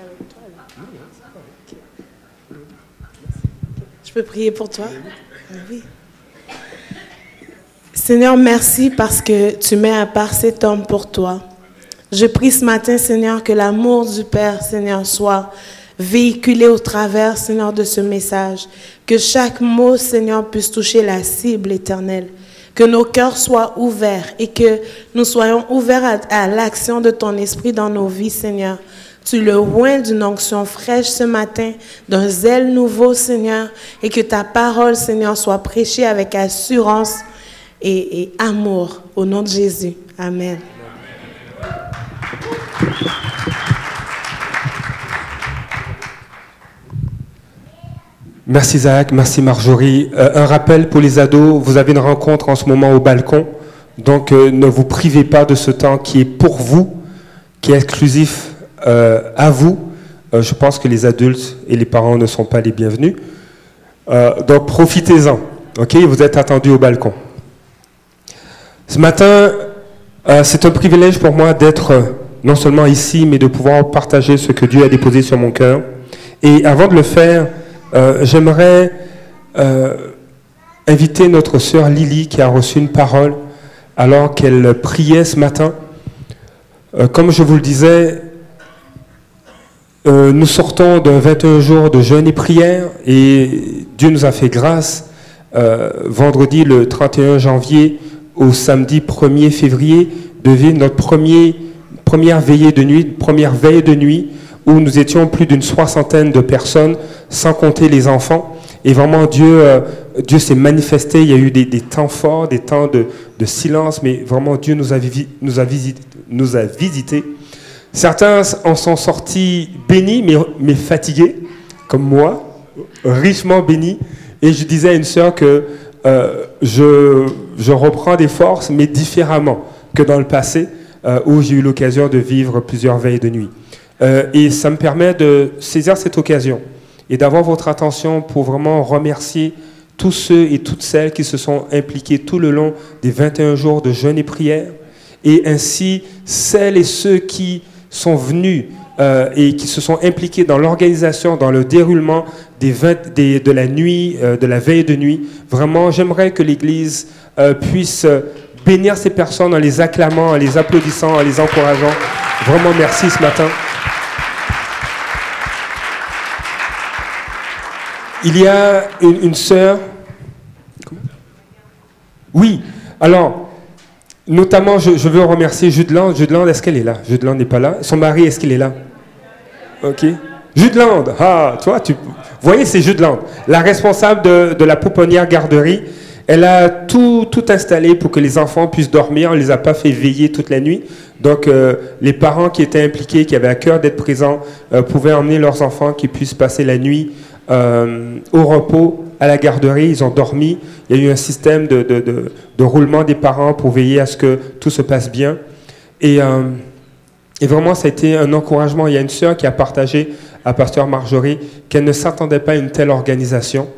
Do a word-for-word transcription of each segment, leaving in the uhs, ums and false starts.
avec toi. Là. Je peux prier pour toi? Oui. Seigneur, merci parce que tu mets à part cet homme pour toi. Je prie ce matin, Seigneur, que l'amour du Père, Seigneur, soit véhiculé au travers, Seigneur, de ce message. Que chaque mot, Seigneur, puisse toucher la cible éternelle. Que nos cœurs soient ouverts et que nous soyons ouverts à, à l'action de ton esprit dans nos vies, Seigneur. Tu le oins d'une onction fraîche ce matin, d'un zèle nouveau, Seigneur, et que ta parole, Seigneur, soit prêchée avec assurance et, et amour. Au nom de Jésus. Amen. Merci Zach, merci Marjorie. Euh, un rappel pour les ados, vous avez une rencontre en ce moment au balcon, donc euh, ne vous privez pas de ce temps qui est pour vous, qui est exclusif euh, à vous. Euh, je pense que les adultes et les parents ne sont pas les bienvenus. Euh, donc profitez-en, ok? Vous êtes attendus au balcon. Ce matin, euh, c'est un privilège pour moi d'être euh, non seulement ici, mais de pouvoir partager ce que Dieu a déposé sur mon cœur. Et avant de le faire, Euh, j'aimerais euh, inviter notre sœur Lily qui a reçu une parole alors qu'elle priait ce matin. Euh, comme je vous le disais, euh, nous sortons de vingt et un jours de jeûne et prière et Dieu nous a fait grâce euh, vendredi le trente et un janvier au samedi premier février de vivre notre premier, première veillée de nuit, première veille de nuit où nous étions plus d'une soixantaine de personnes, sans compter les enfants. Et vraiment, Dieu, euh, Dieu s'est manifesté. Il y a eu des, des temps forts, des temps de, de silence, mais vraiment, Dieu nous a, vi- nous a, visité, nous a visités. Certains en sont sortis bénis, mais, mais fatigués, comme moi, richement bénis. Et je disais à une sœur que euh, je, je reprends des forces, mais différemment que dans le passé, euh, où j'ai eu l'occasion de vivre plusieurs veilles de nuit. Euh, et ça me permet de saisir cette occasion et d'avoir votre attention pour vraiment remercier tous ceux et toutes celles qui se sont impliqués tout le long des vingt et un jours de jeûne et prière, et ainsi celles et ceux qui sont venus euh, et qui se sont impliqués dans l'organisation, dans le déroulement des vingt, des, de la nuit, euh, de la veille de nuit. Vraiment, j'aimerais que l'Église euh, puisse bénir ces personnes en les acclamant, en les applaudissant, en les encourageant. Vraiment, merci ce matin. Il y a une, une sœur... Oui, alors, notamment, je, je veux remercier Judeland. Judeland, est-ce qu'elle est là? Judeland n'est pas là. Son mari, est-ce qu'il est là? OK. Judeland! Ah, toi, tu... Vous voyez, c'est Judeland. La responsable de, de la pouponnière garderie, elle a tout, tout installé pour que les enfants puissent dormir. On ne les a pas fait veiller toute la nuit. Donc, euh, les parents qui étaient impliqués, qui avaient à cœur d'être présents, euh, pouvaient emmener leurs enfants qui puissent passer la nuit Euh, au repos, à la garderie. Ils ont dormi. Il y a eu un système de, de, de, de roulement des parents pour veiller à ce que tout se passe bien. Et, euh, et vraiment, ça a été un encouragement. Il y a une sœur qui a partagé à Pasteur Marjorie qu'elle ne s'attendait pas à une telle organisation.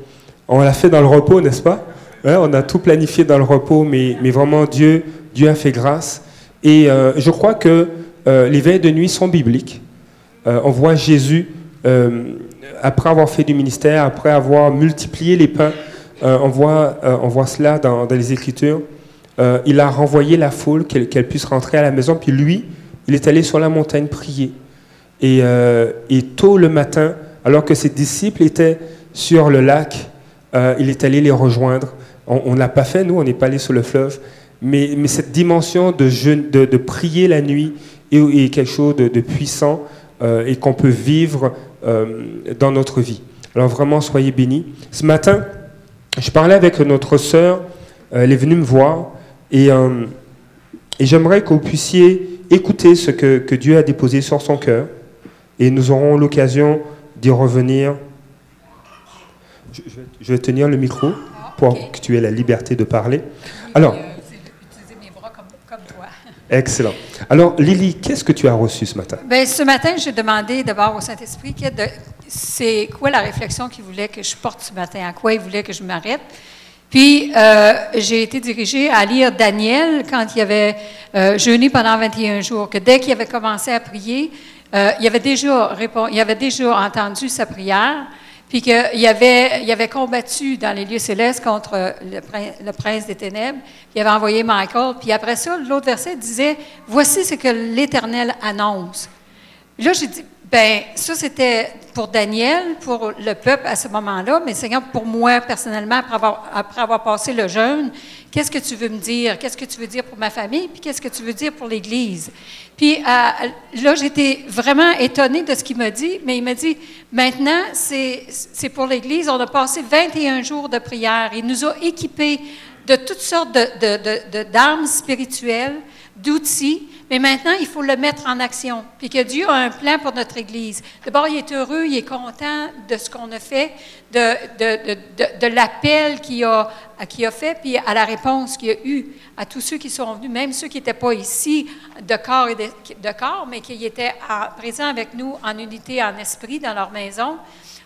On l'a fait dans le repos, n'est-ce pas? Ouais, on a tout planifié dans le repos, mais, mais vraiment, Dieu, Dieu a fait grâce. Et euh, je crois que euh, les veilles de nuit sont bibliques. Euh, on voit Jésus... Euh, après avoir fait du ministère, après avoir multiplié les pains, euh, on, voit, euh, on voit cela dans, dans les Écritures. Euh, il a renvoyé la foule, qu'elle, qu'elle puisse rentrer à la maison. Puis lui, il est allé sur la montagne prier. Et, euh, et tôt le matin, alors que ses disciples étaient sur le lac, euh, il est allé les rejoindre. On ne l'a pas fait, nous, on n'est pas allé sur le fleuve. Mais, mais cette dimension de, jeûne, de, de prier la nuit est, est quelque chose de, de puissant euh, et qu'on peut vivre Euh, dans notre vie. Alors vraiment, soyez bénis. Ce matin, je parlais avec notre sœur, euh, elle est venue me voir, et, euh, et j'aimerais que vous puissiez écouter ce que, que Dieu a déposé sur son cœur, et nous aurons l'occasion d'y revenir. Je, je, je vais tenir le micro pour que tu aies la liberté de parler. Alors, excellent. Alors, Lily, qu'est-ce que tu as reçu ce matin? Bien, ce matin, j'ai demandé d'abord au Saint-Esprit que de, c'est quoi la réflexion qu'il voulait que je porte ce matin, à quoi il voulait que je m'arrête. Puis, euh, j'ai été dirigée à lire Daniel quand il avait euh, jeûné pendant vingt et un jours, que dès qu'il avait commencé à prier, euh, il, avait déjà répond, il avait déjà entendu sa prière, puis qu'il avait, il avait combattu dans les lieux célestes contre le, le prince des ténèbres, il avait envoyé Michael, puis après ça, l'autre verset disait « Voici ce que l'Éternel annonce ». Là, j'ai dit, bien, ça c'était pour Daniel, pour le peuple à ce moment-là, mais Seigneur, pour moi personnellement, après avoir, après avoir passé le jeûne, qu'est-ce que tu veux me dire? Qu'est-ce que tu veux dire pour ma famille? Puis qu'est-ce que tu veux dire pour l'Église? Puis euh, là, j'étais vraiment étonnée de ce qu'il m'a dit, mais il m'a dit, maintenant, c'est, c'est pour l'Église, on a passé vingt et un jours de prière, il nous a équipés de toutes sortes de, de, de, de, d'armes spirituelles, d'outils, mais maintenant, il faut le mettre en action, puis que Dieu a un plan pour notre Église. D'abord, il est heureux, il est content de ce qu'on a fait, de, de, de, de, de l'appel qu'il a, qu'il a fait, puis à la réponse qu'il a eue à tous ceux qui sont venus, même ceux qui n'étaient pas ici de corps, et de, de corps mais qui étaient en, présents avec nous en unité, en esprit, dans leur maison.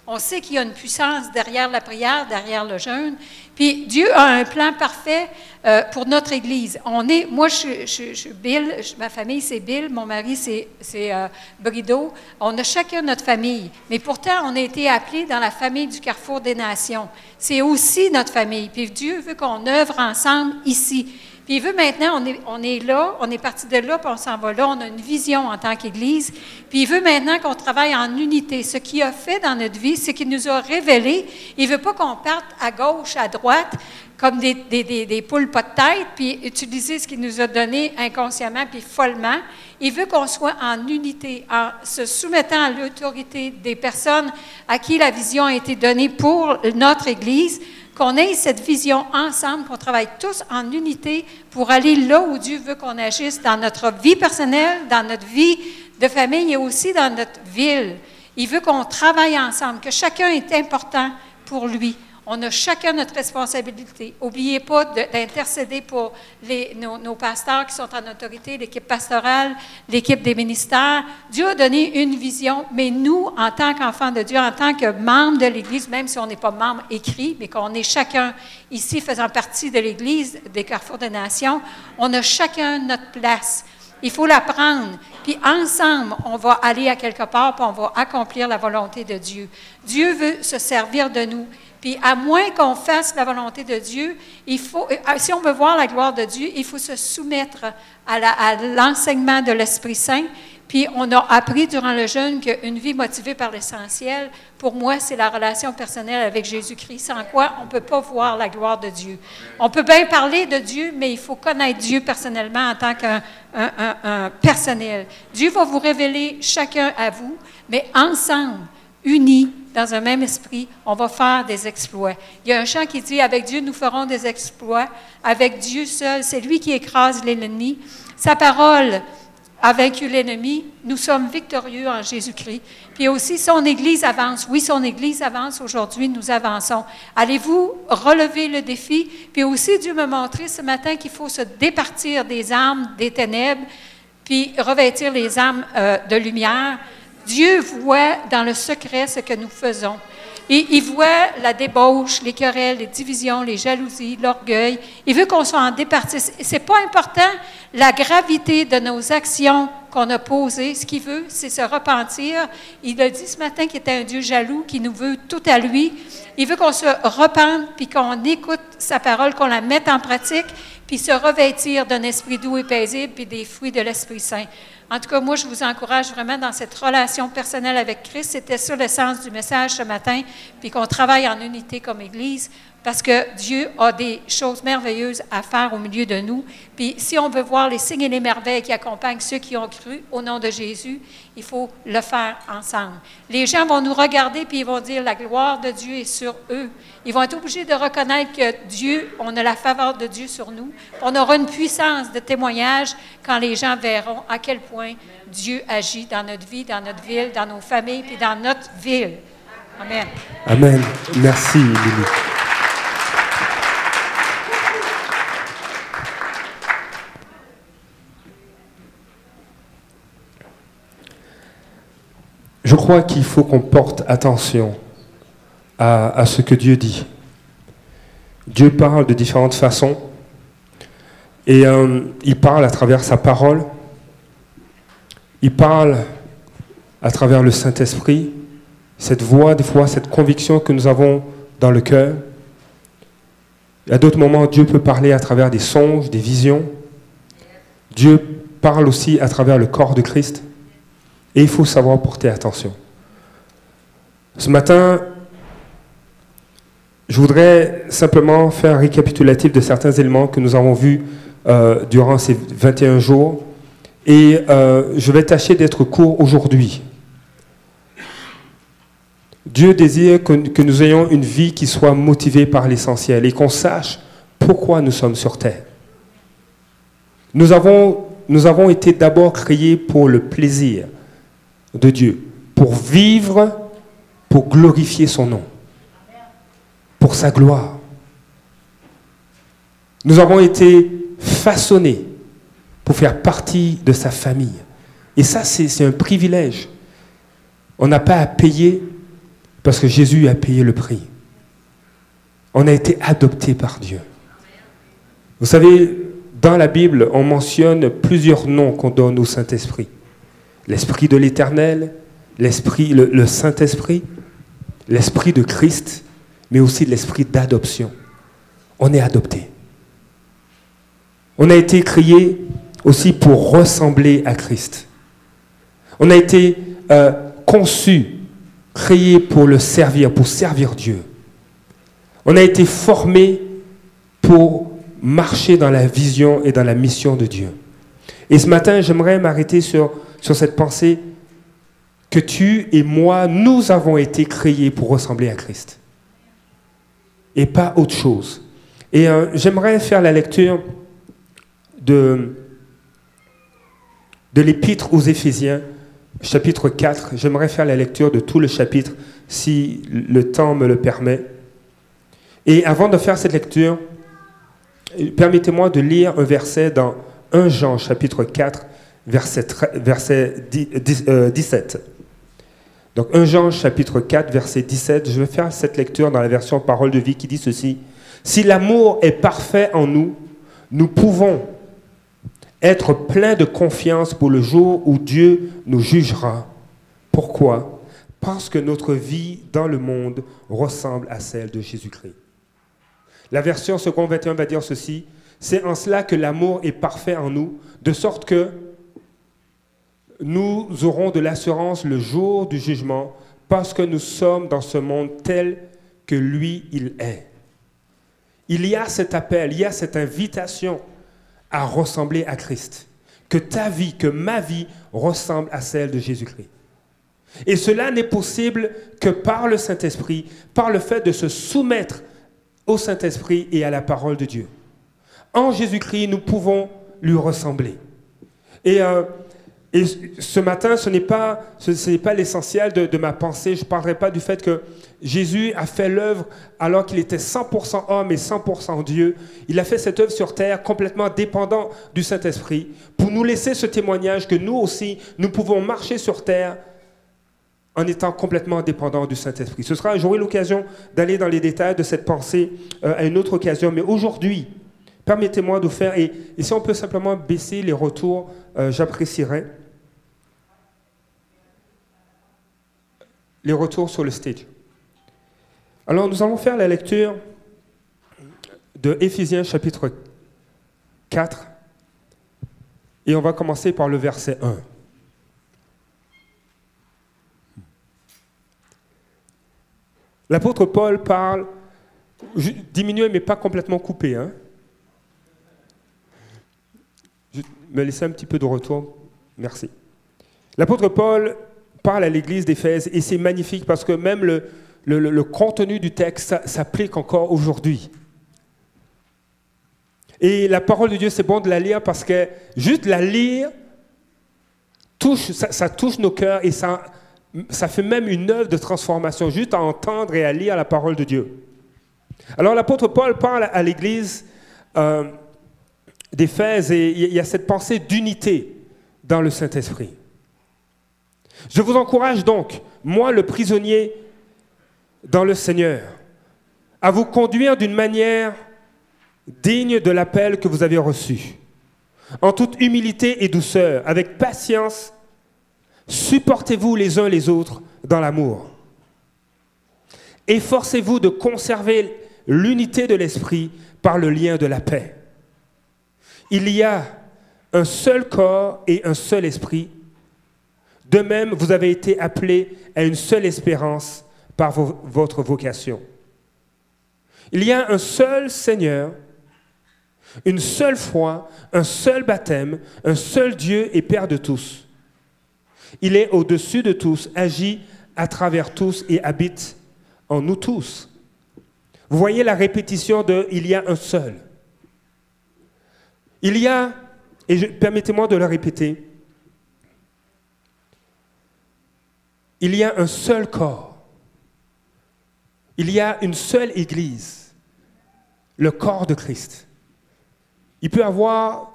On sait qu'il y a une puissance derrière la prière, derrière le jeûne. Puis Dieu a un plan parfait euh, pour notre Église. On est, moi, je suis Bill, je, ma famille, c'est Bill, mon mari, c'est, c'est euh, Brideau. On a chacun notre famille. Mais pourtant, on a été appelés dans la famille du Carrefour des Nations. C'est aussi notre famille. Puis Dieu veut qu'on œuvre ensemble ici. Puis il veut maintenant, on est, on est là, on est parti de là, puis on s'en va là, on a une vision en tant qu'Église. Puis il veut maintenant qu'on travaille en unité. Ce qu'il a fait dans notre vie, ce qu'il nous a révélé, il ne veut pas qu'on parte à gauche, à droite, comme des, des, des, des poules pas de tête, puis utiliser ce qu'il nous a donné inconsciemment, puis follement. Il veut qu'on soit en unité, en se soumettant à l'autorité des personnes à qui la vision a été donnée pour notre Église, qu'on ait cette vision ensemble, qu'on travaille tous en unité pour aller là où Dieu veut qu'on agisse dans notre vie personnelle, dans notre vie de famille et aussi dans notre ville. Il veut qu'on travaille ensemble, que chacun est important pour lui. On a chacun notre responsabilité. N'oubliez pas de, d'intercéder pour les, nos, nos pasteurs qui sont en autorité, l'équipe pastorale, l'équipe des ministères. Dieu a donné une vision, mais nous, en tant qu'enfants de Dieu, en tant que membres de l'Église, même si on n'est pas membre écrit, mais qu'on est chacun ici faisant partie de l'Église des Carrefours des Nations, on a chacun notre place. Il faut la prendre, puis ensemble, on va aller à quelque part, puis on va accomplir la volonté de Dieu. Dieu veut se servir de nous. Puis, à moins qu'on fasse la volonté de Dieu, il faut, si on veut voir la gloire de Dieu, il faut se soumettre à, la, à l'enseignement de l'Esprit Saint. Puis, on a appris durant le jeûne qu'une vie motivée par l'essentiel, pour moi, c'est la relation personnelle avec Jésus-Christ, sans quoi on ne peut pas voir la gloire de Dieu. On peut bien parler de Dieu, mais il faut connaître Dieu personnellement en tant qu'un un, un, un personnel. Dieu va vous révéler chacun à vous, mais ensemble, unis, dans un même esprit, on va faire des exploits. Il y a un chant qui dit « Avec Dieu, nous ferons des exploits. Avec Dieu seul, c'est lui qui écrase l'ennemi. Sa parole a vaincu l'ennemi. Nous sommes victorieux en Jésus-Christ. » Puis aussi, son Église avance. Oui, son Église avance. Aujourd'hui, nous avançons. Allez-vous relever le défi? Puis aussi, Dieu m'a montré ce matin qu'il faut se départir des armes, des ténèbres, puis revêtir les armes euh, de lumière. Dieu voit dans le secret ce que nous faisons. Et il voit la débauche, les querelles, les divisions, les jalousies, l'orgueil. Il veut qu'on s'en départisse. Ce n'est pas important la gravité de nos actions qu'on a posées. Ce qu'il veut, c'est se repentir. Il a dit ce matin qu'il était un Dieu jaloux, qui nous veut tout à lui. Il veut qu'on se repente, puis qu'on écoute sa parole, qu'on la mette en pratique, puis se revêtir d'un esprit doux et paisible, puis des fruits de l'Esprit Saint. En tout cas, moi, je vous encourage vraiment dans cette relation personnelle avec Christ. C'était ça le sens du message ce matin, puis qu'on travaille en unité comme Église, parce que Dieu a des choses merveilleuses à faire au milieu de nous. Puis si on veut voir les signes et les merveilles qui accompagnent ceux qui ont cru au nom de Jésus, il faut le faire ensemble. Les gens vont nous regarder, puis ils vont dire « La gloire de Dieu est sur eux ». Ils vont être obligés de reconnaître que Dieu, on a la faveur de Dieu sur nous. On aura une puissance de témoignage quand les gens verront à quel point Dieu agit dans notre vie, dans notre ville, dans nos familles, puis dans notre ville. Amen. Amen. Merci, Lily. Je crois qu'il faut qu'on porte attention à, à ce que Dieu dit. Dieu parle de différentes façons et euh, il parle à travers sa parole. Il parle à travers le Saint-Esprit, cette voix, des fois, cette conviction que nous avons dans le cœur. À d'autres moments, Dieu peut parler à travers des songes, des visions. Dieu parle aussi à travers le corps de Christ. Et il faut savoir porter attention. Ce matin, je voudrais simplement faire un récapitulatif de certains éléments que nous avons vus euh, durant ces vingt et un jours. Et euh, je vais tâcher d'être court aujourd'hui. Dieu désire que, que nous ayons une vie qui soit motivée par l'essentiel et qu'on sache pourquoi nous sommes sur terre. Nous avons, nous avons été d'abord créés pour le plaisir de Dieu, pour vivre, pour glorifier son nom, pour sa gloire. Nous avons été façonnés pour faire partie de sa famille. Et ça, c'est, c'est un privilège. On n'a pas à payer parce que Jésus a payé le prix. On a été adopté par Dieu. Vous savez, dans la Bible, on mentionne plusieurs noms qu'on donne au Saint-Esprit. L'Esprit de l'Éternel, l'Esprit, le, le Saint-Esprit, l'Esprit de Christ, mais aussi l'Esprit d'adoption. On est adopté. On a été créé aussi pour ressembler à Christ. On a été euh, conçu, créé pour le servir, pour servir Dieu. On a été formé pour marcher dans la vision et dans la mission de Dieu. Et ce matin, j'aimerais m'arrêter sur, sur cette pensée que tu et moi, nous avons été créés pour ressembler à Christ. Et pas autre chose. Et euh, j'aimerais faire la lecture de, de l'Épître aux Éphésiens, chapitre quatre, j'aimerais faire la lecture de tout le chapitre, si le temps me le permet. Et avant de faire cette lecture, permettez-moi de lire un verset dans Premier Jean, chapitre quatre, verset dix-sept. Donc Premier Jean, chapitre quatre, verset dix-sept, je vais faire cette lecture dans la version Parole de vie qui dit ceci. « Si l'amour est parfait en nous, nous pouvons... être plein de confiance pour le jour où Dieu nous jugera. Pourquoi? Parce que notre vie dans le monde ressemble à celle de Jésus-Christ. » La version Second vingt et un va dire ceci. « C'est en cela que l'amour est parfait en nous, de sorte que nous aurons de l'assurance le jour du jugement, parce que nous sommes dans ce monde tel que lui, il est. » Il y a cet appel, il y a cette invitation à ressembler à Christ. Que ta vie, que ma vie ressemble à celle de Jésus-Christ. Et cela n'est possible que par le Saint-Esprit, par le fait de se soumettre au Saint-Esprit et à la parole de Dieu. En Jésus-Christ, nous pouvons lui ressembler. Et, euh, et ce matin, ce n'est pas, ce, ce n'est pas l'essentiel de, de ma pensée. Je ne parlerai pas du fait que Jésus a fait l'œuvre alors qu'il était cent pour cent homme et cent pour cent Dieu. Il a fait cette œuvre sur terre complètement dépendant du Saint-Esprit pour nous laisser ce témoignage que nous aussi, nous pouvons marcher sur terre en étant complètement dépendants du Saint-Esprit. Ce sera, j'aurai l'occasion d'aller dans les détails de cette pensée euh, à une autre occasion. Mais aujourd'hui, permettez-moi de faire, et, et si on peut simplement baisser les retours, euh, j'apprécierais les retours sur le stage. Alors, nous allons faire la lecture de Éphésiens chapitre quatre et on va commencer par le verset un. L'apôtre Paul parle, diminué mais pas complètement coupé. Hein? Je me laisse un petit peu de retour, merci. L'apôtre Paul parle à l'église d'Éphèse et c'est magnifique parce que même le Le, le, le contenu du texte s'applique encore aujourd'hui. Et la parole de Dieu, c'est bon de la lire parce que juste la lire, touche, ça, ça touche nos cœurs et ça, ça fait même une œuvre de transformation, juste à entendre et à lire la parole de Dieu. Alors l'apôtre Paul parle à l'église euh, d'Éphèse et il y a cette pensée d'unité dans le Saint-Esprit. « Je vous encourage donc, moi le prisonnier, dans le Seigneur, à vous conduire d'une manière digne de l'appel que vous avez reçu, en toute humilité et douceur, avec patience, Supportez-vous les uns les autres dans l'amour. Efforcez-vous de conserver l'unité de l'esprit par le lien de la paix. Il y a un seul corps et un seul esprit. De même, vous avez été appelés à une seule espérance par vo- votre vocation. Il y a un seul Seigneur, une seule foi, un seul baptême, un seul Dieu et Père de tous. Il est au-dessus de tous, agit à travers tous et habite en nous tous. Vous voyez la répétition de « il y a un seul ». Il y a, et je, permettez-moi de le répéter, il y a un seul corps, il y a une seule Église, le corps de Christ. Il peut y avoir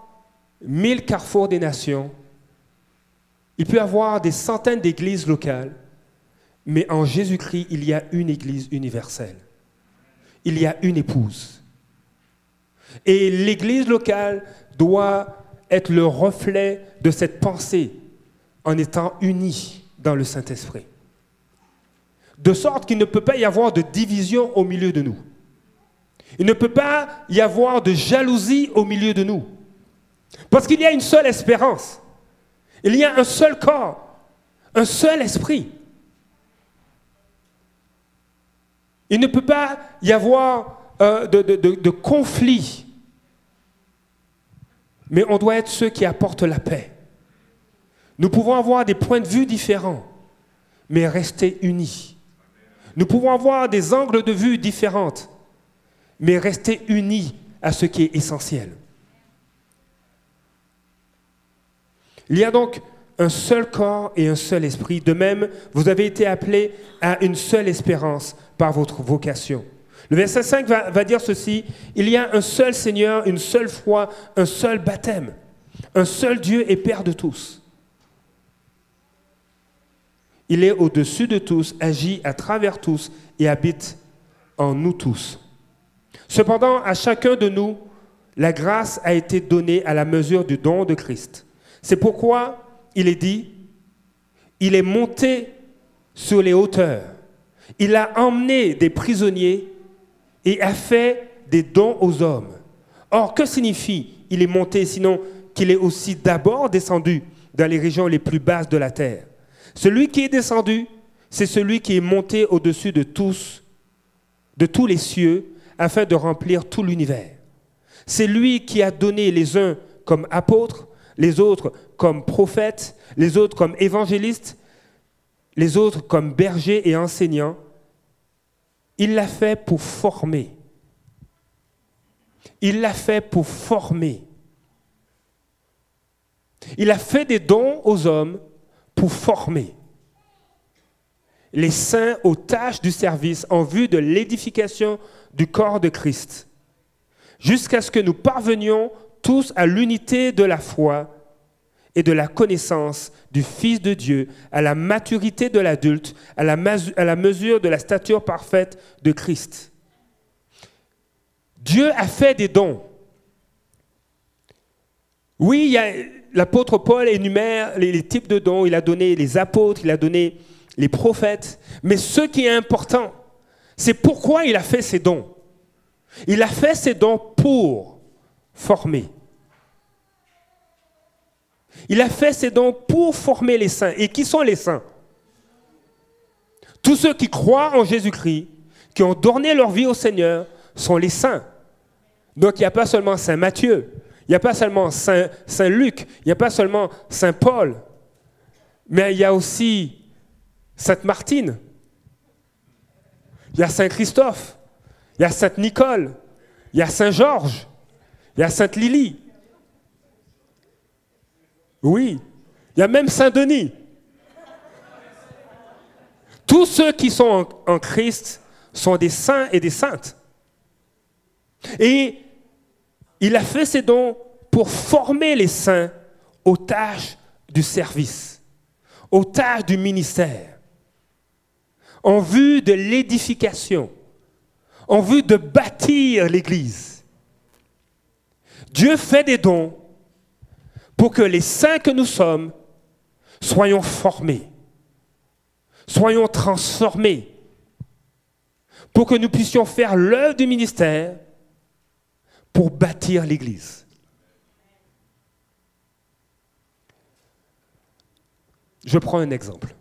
mille carrefours des nations, il peut y avoir des centaines d'églises locales, mais en Jésus-Christ, il y a une Église universelle. Il y a une épouse. Et l'Église locale doit être le reflet de cette pensée en étant unie dans le Saint-Esprit. De sorte qu'il ne peut pas y avoir de division au milieu de nous. Il ne peut pas y avoir de jalousie au milieu de nous. Parce qu'il y a une seule espérance. Il y a un seul corps, un seul esprit. Il ne peut pas y avoir euh, de, de, de, de conflit. Mais on doit être ceux qui apportent la paix. Nous pouvons avoir des points de vue différents, mais rester unis. Nous pouvons avoir des angles de vue différents, mais rester unis à ce qui est essentiel. Il y a donc un seul corps et un seul esprit. De même, vous avez été appelés à une seule espérance par votre vocation. Le verset cinq va, va dire ceci, « Il y a un seul Seigneur, une seule foi, un seul baptême, un seul Dieu et Père de tous. Il est au-dessus de tous, agit à travers tous et habite en nous tous. Cependant, à chacun de nous, la grâce a été donnée à la mesure du don de Christ. C'est pourquoi il est dit, il est monté sur les hauteurs. Il a emmené des prisonniers et a fait des dons aux hommes. Or, que signifie il est monté, sinon qu'il est aussi d'abord descendu dans les régions les plus basses de la terre. Celui qui est descendu, c'est celui qui est monté au-dessus de tous, de tous les cieux, afin de remplir tout l'univers. C'est lui qui a donné les uns comme apôtres, les autres comme prophètes, les autres comme évangélistes, les autres comme bergers et enseignants. Il l'a fait pour former. Il l'a fait pour former. Il a fait des dons aux hommes pour former les saints aux tâches du service en vue de l'édification du corps de Christ, jusqu'à ce que nous parvenions tous à l'unité de la foi et de la connaissance du Fils de Dieu, à la maturité de l'adulte, à la, masu- à la mesure de la stature parfaite de Christ. Dieu a fait des dons. Oui, il y a, l'apôtre Paul énumère les, les types de dons. Il a donné les apôtres, il a donné les prophètes. Mais ce qui est important, c'est pourquoi il a fait ces dons. Il a fait ces dons pour former. Il a fait ses dons pour former les saints. Et qui sont les saints? Tous ceux qui croient en Jésus-Christ, qui ont donné leur vie au Seigneur, sont les saints. Donc il n'y a pas seulement Saint Matthieu, il n'y a pas seulement Saint, Saint Luc, il n'y a pas seulement Saint Paul, mais il y a aussi Sainte Martine, il y a Saint Christophe, il y a Sainte Nicole, il y a Saint Georges, il y a Sainte Lily. Oui, il y a même Saint-Denis. Tous ceux qui sont en, en Christ sont des saints et des saintes. Et il a fait ses dons pour former les saints aux tâches du service, aux tâches du ministère, en vue de l'édification, en vue de bâtir l'Église. Dieu fait des dons pour que les saints que nous sommes Soyons formés, soyons transformés pour que nous puissions faire l'œuvre du ministère pour bâtir l'Église. Je prends un exemple.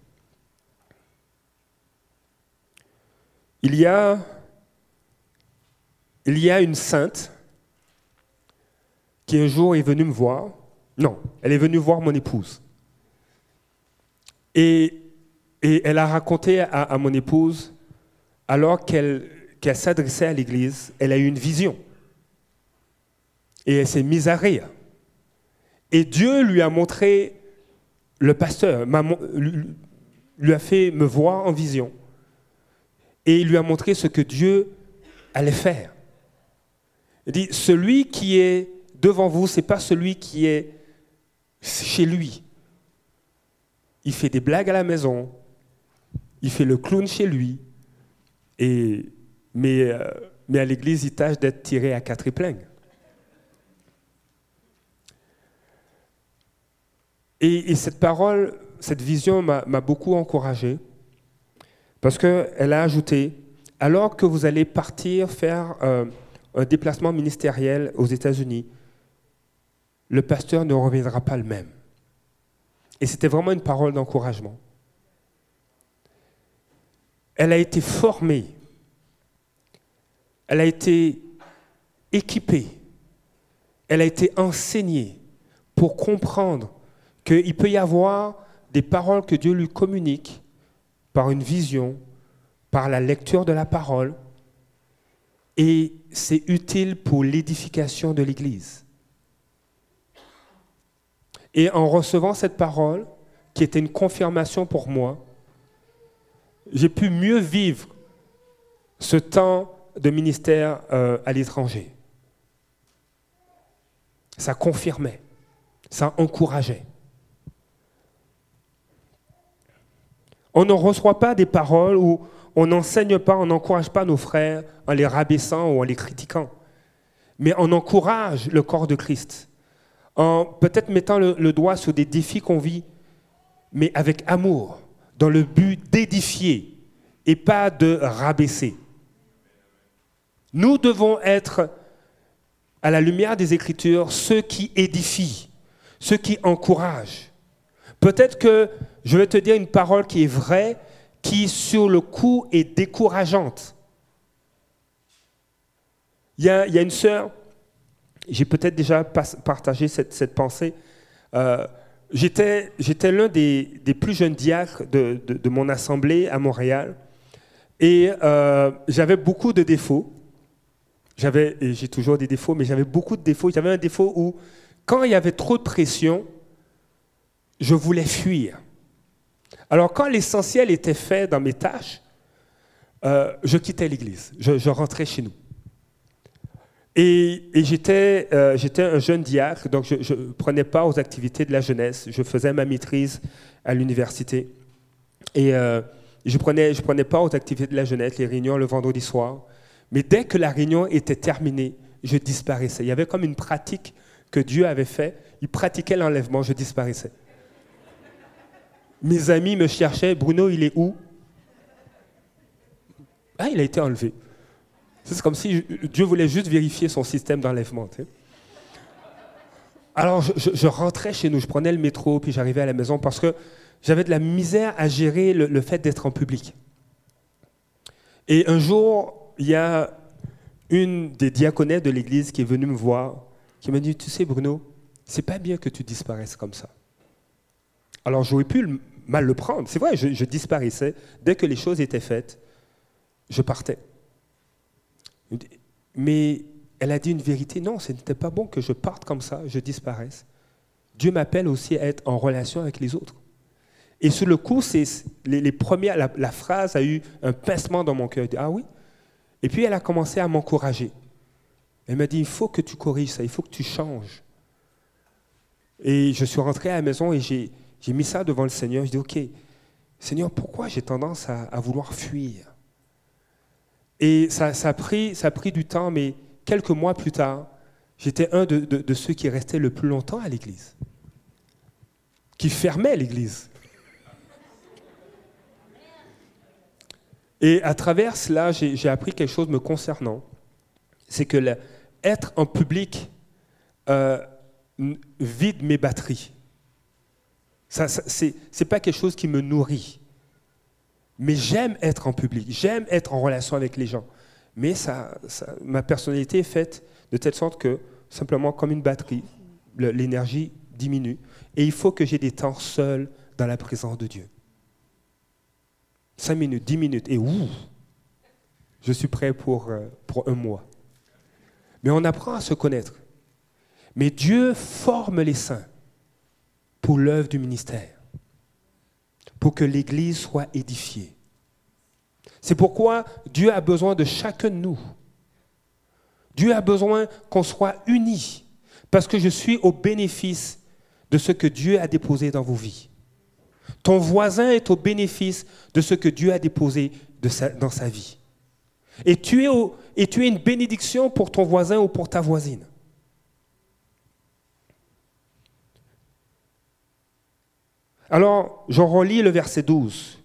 Il y a, il y a une sainte qui un jour est venue me voir. Non, elle est venue voir mon épouse. Et, et elle a raconté à, à mon épouse, alors qu'elle, qu'elle s'adressait à l'église, elle a eu une vision. Et elle s'est mise à rire. Et Dieu lui a montré le pasteur, lui a fait me voir en vision. Et il lui a montré ce que Dieu allait faire. Il dit, celui qui est devant vous, ce n'est pas celui qui est chez lui. Il fait des blagues à la maison, il fait le clown chez lui, et, mais, euh, mais à l'église, il tâche d'être tiré à quatre épingles. Et, et cette parole, cette vision m'a, m'a beaucoup encouragé, parce qu'elle a ajouté, alors que vous allez partir faire euh, un déplacement ministériel aux États-Unis, le pasteur ne reviendra pas le même. Et c'était vraiment une parole d'encouragement. Elle a été formée, elle a été équipée, elle a été enseignée pour comprendre qu'il peut y avoir des paroles que Dieu lui communique par une vision, par la lecture de la parole, et c'est utile pour l'édification de l'Église. Et en recevant cette parole, qui était une confirmation pour moi, j'ai pu mieux vivre ce temps de ministère euh, à l'étranger. Ça confirmait, ça encourageait. On ne reçoit pas des paroles où on n'enseigne pas, on n'encourage pas nos frères en les rabaissant ou en les critiquant, mais on encourage le corps de Christ, en peut-être mettant le, le doigt sur des défis qu'on vit, mais avec amour, dans le but d'édifier et pas de rabaisser. Nous devons être, à la lumière des Écritures, ceux qui édifient, ceux qui encouragent. Peut-être que je vais te dire une parole qui est vraie, qui sur le coup est décourageante. Il y a, il y a une sœur, j'ai peut-être déjà partagé cette, cette pensée. Euh, j'étais, j'étais l'un des, des plus jeunes diacres de, de, de mon assemblée à Montréal et euh, j'avais beaucoup de défauts. J'avais, et j'ai toujours des défauts, mais j'avais beaucoup de défauts. J'avais un défaut où, quand il y avait trop de pression, je voulais fuir. Alors, quand l'essentiel était fait dans mes tâches, euh, je quittais l'église, je, je rentrais chez nous. Et, et j'étais, euh, j'étais un jeune diacre, donc je ne prenais pas aux activités de la jeunesse. Je faisais ma maîtrise à l'université. Et euh, je ne prenais, je prenais pas aux activités de la jeunesse, les réunions le vendredi soir. Mais dès que la réunion était terminée, je disparaissais. Il y avait comme une pratique que Dieu avait faite. Il pratiquait l'enlèvement, je disparaissais. Mes amis me cherchaient. Bruno, il est où? Ah, il a été enlevé. C'est comme si Dieu voulait juste vérifier son système d'enlèvement. Tu sais. Alors, je, je, je rentrais chez nous, je prenais le métro, puis j'arrivais à la maison parce que j'avais de la misère à gérer le, le fait d'être en public. Et un jour, il y a une des diaconesses de l'église qui est venue me voir, qui m'a dit, tu sais, Bruno, c'est pas bien que tu disparaisses comme ça. Alors, j'aurais pu le, mal le prendre. C'est vrai, je, je disparaissais. Dès que les choses étaient faites, je partais. Mais elle a dit une vérité. Non, ce n'était pas bon que je parte comme ça, je disparaisse. Dieu m'appelle aussi à être en relation avec les autres. Et sur le coup, c'est les, les premières, la, la phrase a eu un pincement dans mon cœur. Ah oui? Et puis, elle a commencé à m'encourager. Elle m'a dit, il faut que tu corriges ça, il faut que tu changes. Et je suis rentré à la maison et j'ai... J'ai mis ça devant le Seigneur. Je dis, OK, Seigneur, pourquoi j'ai tendance à, à vouloir fuir? Et ça, ça, a pris, ça a pris du temps, mais quelques mois plus tard, j'étais un de, de, de ceux qui restaient le plus longtemps à l'église. qui fermait l'Église. Et à travers cela, j'ai, j'ai appris quelque chose me concernant. C'est que le, être en public euh, vide mes batteries. Ça, ça, c'est, c'est pas quelque chose qui me nourrit. Mais j'aime être en public, j'aime être en relation avec les gens. Mais ça, ça, ma personnalité est faite de telle sorte que, simplement comme une batterie, le, l'énergie diminue. Et il faut que j'ai des temps seuls dans la présence de Dieu. Cinq minutes, dix minutes, et ouh, je suis prêt pour, euh, pour un mois. Mais on apprend à se connaître. Mais Dieu forme les saints pour l'œuvre du ministère, pour que l'Église soit édifiée. C'est pourquoi Dieu a besoin de chacun de nous. Dieu a besoin qu'on soit unis, parce que je suis au bénéfice de ce que Dieu a déposé dans vos vies. Ton voisin est au bénéfice de ce que Dieu a déposé de sa, dans sa vie. Et tu es au, et tu es une bénédiction pour ton voisin ou pour ta voisine. Alors, j'en relis le verset douze.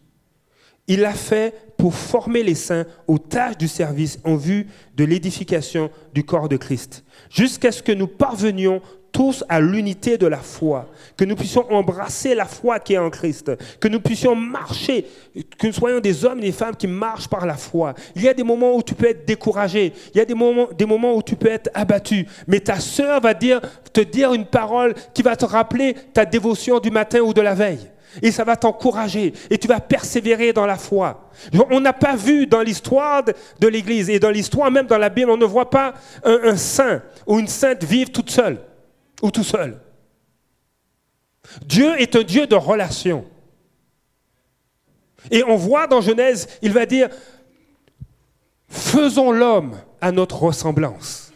Il l'a fait pour former les saints aux tâches du service en vue de l'édification du corps de Christ, jusqu'à ce que nous parvenions tous à l'unité de la foi, que nous puissions embrasser la foi qui est en Christ, que nous puissions marcher, que nous soyons des hommes et des femmes qui marchent par la foi. Il y a des moments où tu peux être découragé, il y a des moments, des moments où tu peux être abattu, mais ta sœur va dire, te dire une parole qui va te rappeler ta dévotion du matin ou de la veille. Et ça va t'encourager. Et tu vas persévérer dans la foi. On n'a pas vu dans l'histoire de l'Église, et dans l'histoire même dans la Bible, on ne voit pas un, un saint ou une sainte vivre toute seule ou tout seul. Dieu est un Dieu de relation. Et on voit dans Genèse, il va dire, faisons l'homme à notre ressemblance.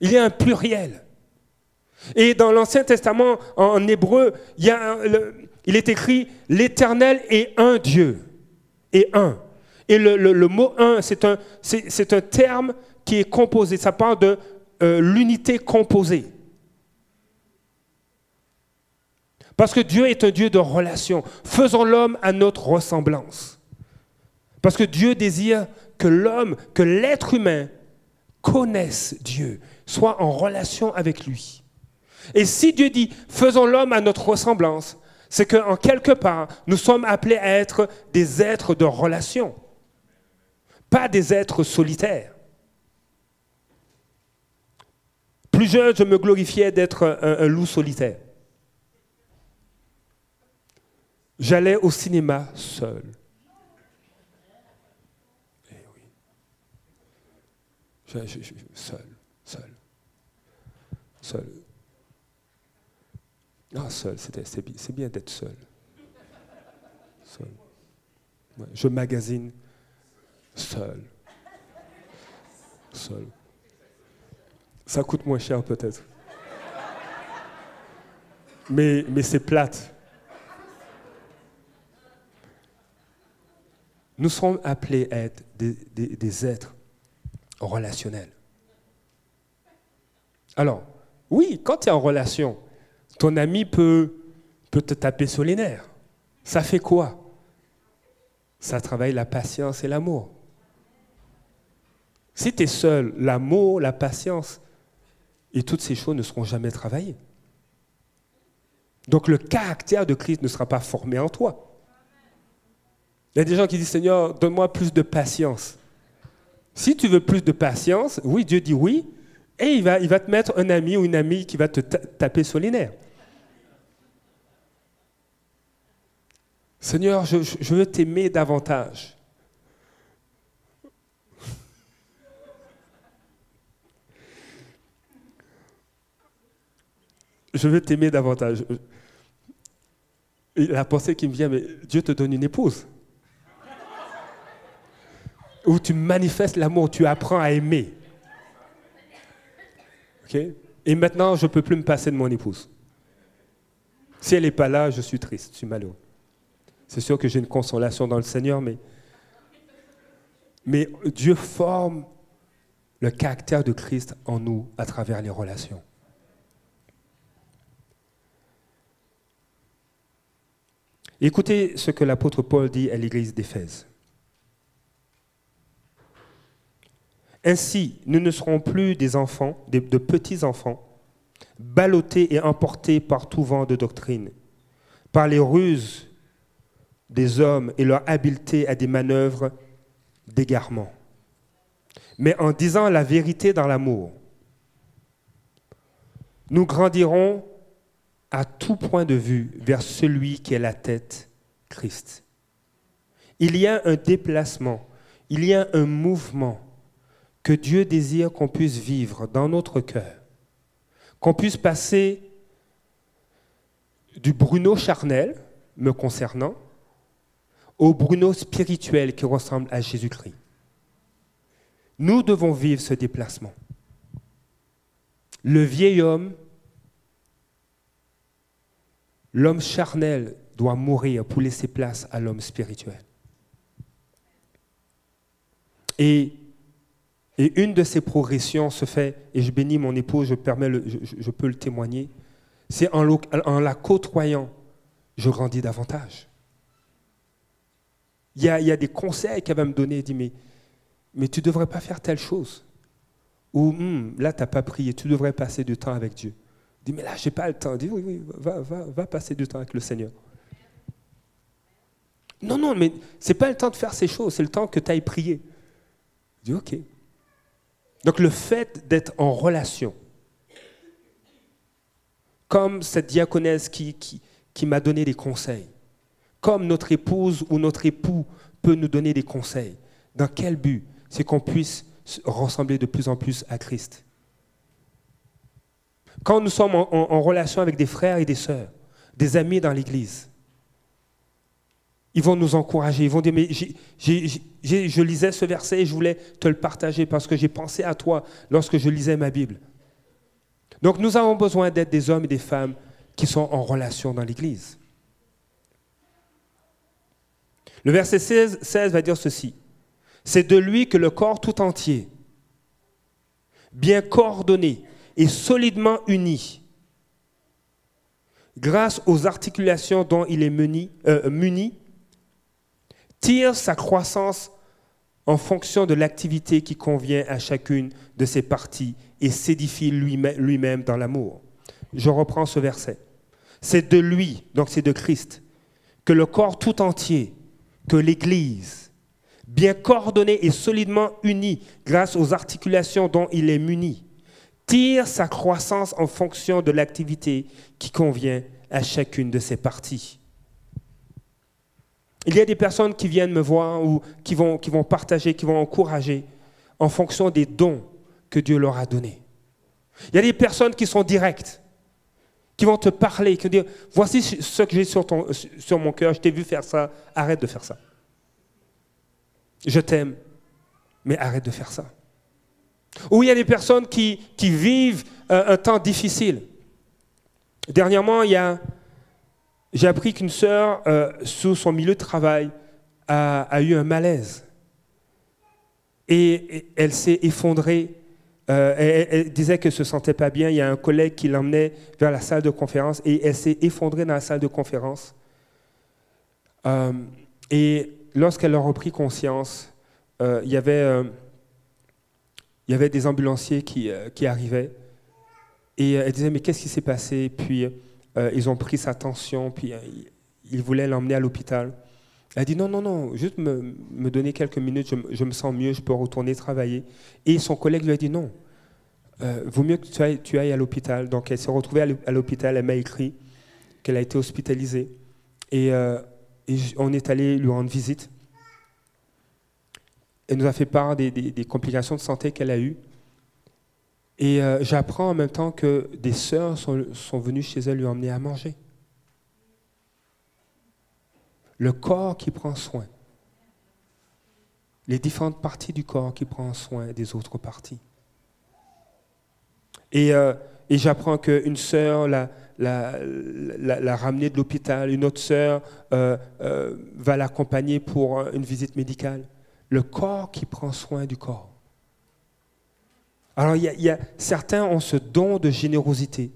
Il y a un pluriel. Et dans l'Ancien Testament, en hébreu, il, y a, il est écrit « L'Éternel est un Dieu » et « un ». Et le, le, le mot « un », c'est un, c'est, c'est un terme qui est composé. Ça parle de euh, l'unité composée. Parce que Dieu est un Dieu de relation. Faisons l'homme à notre ressemblance. Parce que Dieu désire que l'homme, que l'être humain connaisse Dieu, soit en relation avec lui. Et si Dieu dit « faisons l'homme à notre ressemblance », c'est qu'en quelque part, nous sommes appelés à être des êtres de relation, pas des êtres solitaires. Plus jeune, je me glorifiais d'être un, un loup solitaire. J'allais au cinéma seul. Eh oui. Je, je, je, seul, seul, seul. Ah, seul, c'était, c'est, bien, c'est bien d'être seul. Seul. Ouais, je magasine seul. Seul. Ça coûte moins cher peut-être. Mais, mais c'est plate. Nous sommes appelés à être des, des, des êtres relationnels. Alors, oui, quand tu es en relation, ton ami peut, peut te taper sur les nerfs. Ça fait quoi? Ça travaille la patience et l'amour. Si tu es seul, l'amour, la patience et toutes ces choses ne seront jamais travaillées. Donc le caractère de Christ ne sera pas formé en toi. Il y a des gens qui disent « Seigneur, donne-moi plus de patience ». Si tu veux plus de patience, oui, Dieu dit oui, et il va, il va te mettre un ami ou une amie qui va te ta- taper sur les nerfs. Seigneur, je, je veux t'aimer davantage. Je veux t'aimer davantage. Et la pensée qui me vient, mais Dieu te donne une épouse. Où tu manifestes l'amour, tu apprends à aimer. Okay? Et maintenant, je ne peux plus me passer de mon épouse. Si elle n'est pas là, je suis triste, je suis malheureux. C'est sûr que j'ai une consolation dans le Seigneur, mais, mais Dieu forme le caractère de Christ en nous à travers les relations. Écoutez ce que l'apôtre Paul dit à l'église d'Éphèse. Ainsi, nous ne serons plus des enfants, de, de petits-enfants, ballottés et emportés par tout vent de doctrine, par les ruses des hommes et leur habileté à des manœuvres d'égarement. Mais en disant la vérité dans l'amour, nous grandirons à tout point de vue vers celui qui est la tête, Christ. Il y a un déplacement, il y a un mouvement que Dieu désire qu'on puisse vivre dans notre cœur, qu'on puisse passer du Bruno charnel, me concernant, au Bruno spirituel qui ressemble à Jésus-Christ. Nous devons vivre ce déplacement. Le vieil homme, l'homme charnel doit mourir pour laisser place à l'homme spirituel. Et, et une de ces progressions se fait, et je bénis mon épouse, je, permets le, je, je peux le témoigner, c'est en, en la côtoyant, je grandis davantage. Il y a, il y a des conseils qu'elle va me donner, elle dit, mais, mais tu ne devrais pas faire telle chose. Ou, hum, là, tu n'as pas prié, tu devrais passer du temps avec Dieu. Elle dit, mais là, je n'ai pas le temps. Elle dit, oui, oui, va, va, va passer du temps avec le Seigneur. Non, non, mais ce n'est pas le temps de faire ces choses, c'est le temps que tu ailles prier. Elle dit, ok. Donc, le fait d'être en relation, comme cette diaconesse qui, qui, qui m'a donné des conseils, comme notre épouse ou notre époux peut nous donner des conseils. Dans quel but? C'est qu'on puisse ressembler de plus en plus à Christ. Quand nous sommes en, en, en relation avec des frères et des sœurs, des amis dans l'Église, ils vont nous encourager, ils vont dire, mais j'ai, j'ai, j'ai, je lisais ce verset et je voulais te le partager parce que j'ai pensé à toi lorsque je lisais ma Bible. Donc nous avons besoin d'être des hommes et des femmes qui sont en relation dans l'Église. Le verset seize va dire ceci. C'est de lui que le corps tout entier, bien coordonné et solidement uni, grâce aux articulations dont il est muni, euh, muni, tire sa croissance en fonction de l'activité qui convient à chacune de ses parties et s'édifie lui-même, lui-même dans l'amour. Je reprends ce verset. C'est de lui, donc c'est de Christ, que le corps tout entier, que l'Église, bien coordonnée et solidement unie grâce aux articulations dont il est muni, tire sa croissance en fonction de l'activité qui convient à chacune de ses parties. Il y a des personnes qui viennent me voir ou qui vont, qui vont partager, qui vont encourager en fonction des dons que Dieu leur a donnés. Il y a des personnes qui sont directes, qui vont te parler, qui vont dire, voici ce que j'ai sur, ton, sur mon cœur, je t'ai vu faire ça, arrête de faire ça. Je t'aime, mais arrête de faire ça. Ou il y a des personnes qui, qui vivent euh, un temps difficile. Dernièrement, il y a, j'ai appris qu'une sœur, euh, sous son milieu de travail, a, a eu un malaise. Et, et elle s'est effondrée. Euh, elle, elle disait qu'elle ne se sentait pas bien. Il y a un collègue qui l'emmenait vers la salle de conférence et elle s'est effondrée dans la salle de conférence. Euh, et lorsqu'elle a repris conscience, euh, il y avait, euh, il y avait des ambulanciers qui, euh, qui arrivaient. Et euh, elle disait, mais qu'est-ce qui s'est passé? Puis euh, ils ont pris sa tension, puis euh, ils voulaient l'emmener à l'hôpital. Elle a dit, non, non, non, juste me, me donner quelques minutes, je, je me sens mieux, je peux retourner travailler. Et son collègue lui a dit, non, euh, vaut mieux que tu ailles, tu ailles à l'hôpital. Donc elle s'est retrouvée à l'hôpital, elle m'a écrit qu'elle a été hospitalisée. Et, euh, et on est allé lui rendre visite. Elle nous a fait part des, des, des complications de santé qu'elle a eues. Et euh, j'apprends en même temps que des sœurs sont, sont venues chez elle lui emmener à manger. Le corps qui prend soin, les différentes parties du corps qui prend soin des autres parties. Et, euh, et j'apprends qu'une sœur l'a, l'a, l'a, l'a ramenée de l'hôpital, une autre sœur euh, euh, va l'accompagner pour une visite médicale. Le corps qui prend soin du corps. Alors, y a, y a, certains ont ce don de générosité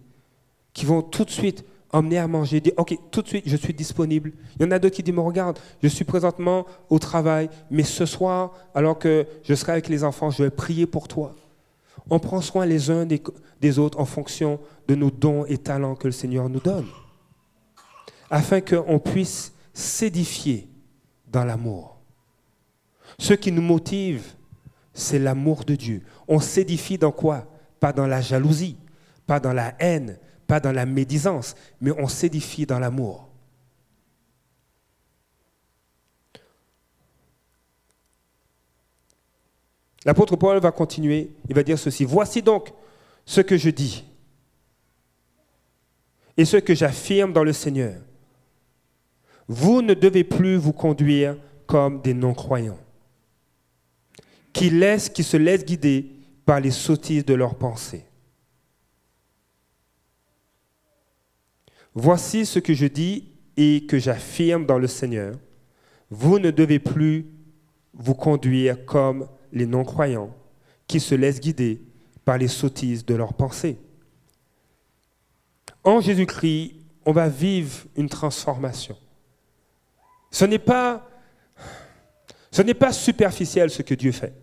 qui vont tout de suite emmener à manger, dire, ok, tout de suite, je suis disponible. Il y en a d'autres qui disent, mais regarde, je suis présentement au travail, mais ce soir, alors que je serai avec les enfants, je vais prier pour toi. On prend soin les uns des, des autres en fonction de nos dons et talents que le Seigneur nous donne, afin qu'on puisse s'édifier dans l'amour. Ce qui nous motive, c'est l'amour de Dieu. On s'édifie dans quoi? Pas dans la jalousie, pas dans la haine, pas dans la médisance, mais on s'édifie dans l'amour. L'apôtre Paul va continuer, il va dire ceci. « Voici donc ce que je dis et ce que j'affirme dans le Seigneur. Vous ne devez plus vous conduire comme des non-croyants, qui, laissent, qui se laissent guider par les sottises de leurs pensées. Voici ce que je dis et que j'affirme dans le Seigneur. Vous ne devez plus vous conduire comme les non-croyants qui se laissent guider par les sottises de leurs pensées. » En Jésus-Christ, on va vivre une transformation. Ce n'est pas, ce n'est pas superficiel ce que Dieu fait.